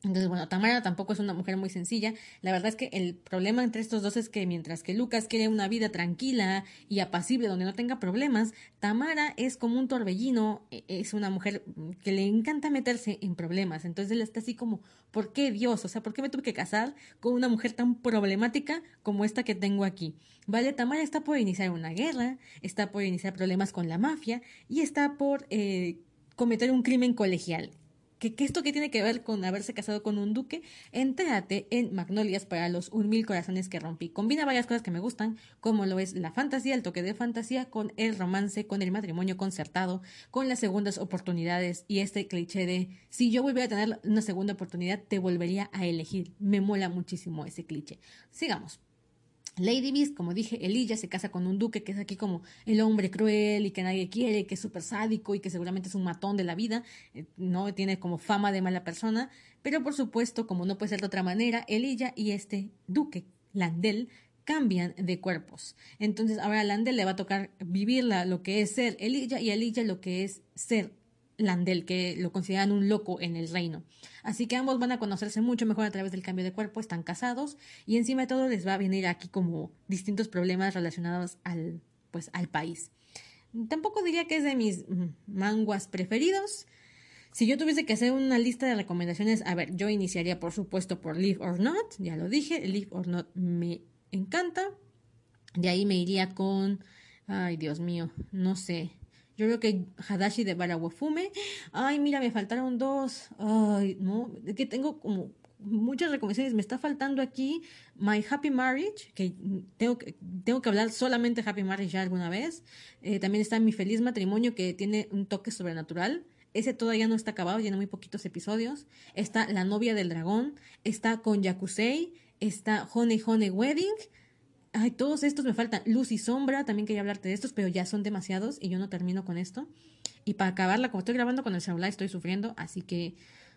Entonces, bueno, Tamara tampoco es una mujer muy sencilla. La verdad es que el problema entre estos dos es que mientras que Lucas quiere una vida tranquila y apacible donde no tenga problemas, Tamara es como un torbellino, es una mujer que le encanta meterse en problemas. Entonces él está así como, ¿por qué Dios? O sea, ¿por qué me tuve que casar con una mujer tan problemática como esta que tengo aquí? Vale, Tamara está por iniciar una guerra, está por iniciar problemas con la mafia y está por eh, cometer un crimen colegial. ¿Qué, qué esto qué tiene que ver con haberse casado con un duque? Entérate en Magnolias para los un mil corazones que rompí. Combina varias cosas que me gustan, como lo es la fantasía, el toque de fantasía, con el romance, con el matrimonio concertado, con las segundas oportunidades y este cliché de si yo volviera a tener una segunda oportunidad, te volvería a elegir. Me mola muchísimo ese cliché. Sigamos. Lady Beast, como dije, Elilla se casa con un duque que es aquí como el hombre cruel y que nadie quiere, que es súper sádico y que seguramente es un matón de la vida, no tiene como fama de mala persona, pero por supuesto, como no puede ser de otra manera, Elilla y este duque, Landel, cambian de cuerpos. Entonces ahora a Landel le va a tocar vivir la, lo que es ser Elilla y a Elilla lo que es ser Landel, que lo consideran un loco en el reino. Así que ambos van a conocerse mucho mejor a través del cambio de cuerpo, están casados y encima de todo les va a venir aquí como distintos problemas relacionados al, pues, al país. Tampoco diría que es de mis manguas preferidos. Si yo tuviese que hacer una lista de recomendaciones, a ver, yo iniciaría por supuesto por Live or Not, ya lo dije, Live or Not me encanta. De ahí me iría con, ay Dios mío, no sé, yo creo que Hadashi de Barawafume. Ay, mira, me faltaron dos. Ay, no, es que tengo como muchas recomendaciones. Me está faltando aquí My Happy Marriage, que tengo que, tengo que hablar solamente de Happy Marriage ya alguna vez. Eh, también está Mi Feliz Matrimonio, que tiene un toque sobrenatural. Ese todavía no está acabado, tiene muy poquitos episodios. Está La Novia del Dragón, está Con Yakusei, está Honey Honey Wedding. Ay, todos estos me faltan. Luz y Sombra, también quería hablarte de estos, pero ya son demasiados y yo no termino con esto. Y para acabarla, como estoy grabando con el celular, estoy sufriendo. Así que,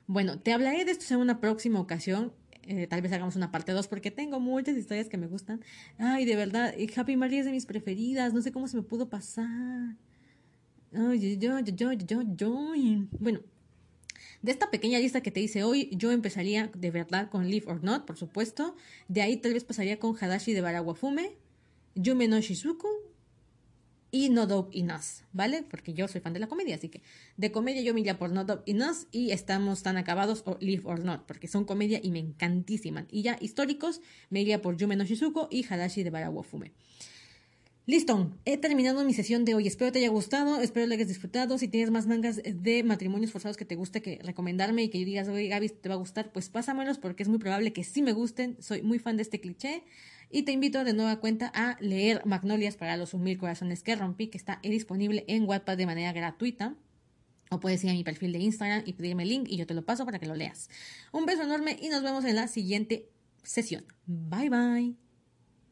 bueno, te hablaré de esto en una próxima ocasión. Eh, tal vez hagamos una parte dos, porque tengo muchas historias que me gustan. Ay, de verdad, Happy Marley es de mis preferidas. No sé cómo se me pudo pasar. Ay, yo, yo, yo, yo, yo. Bueno. De esta pequeña lista que te hice hoy, yo empezaría de verdad con Live or Not, por supuesto. De ahí tal vez pasaría con Hadashi de Barawafume, Yume no Shizuku y No Dope in Us, ¿vale? Porque yo soy fan de la comedia, así que de comedia yo me iría por No Dope in Us y Estamos Tan Acabados o Live or Not, porque son comedia y me encantísiman. Y ya históricos me iría por Yume no Shizuku y Hadashi de Barawafume. Listo, he terminado mi sesión de hoy, espero te haya gustado, espero lo hayas disfrutado. Si tienes más mangas de matrimonios forzados que te guste que recomendarme y que digas, oye Gaby, te va a gustar, pues pásamelos porque es muy probable que sí me gusten, soy muy fan de este cliché. Y te invito de nueva cuenta a leer Magnolias para los humil corazones que rompí, que está disponible en Wattpad de manera gratuita. O puedes ir a mi perfil de Instagram y pedirme el link y yo te lo paso para que lo leas. Un beso enorme y nos vemos en la siguiente sesión. Bye bye.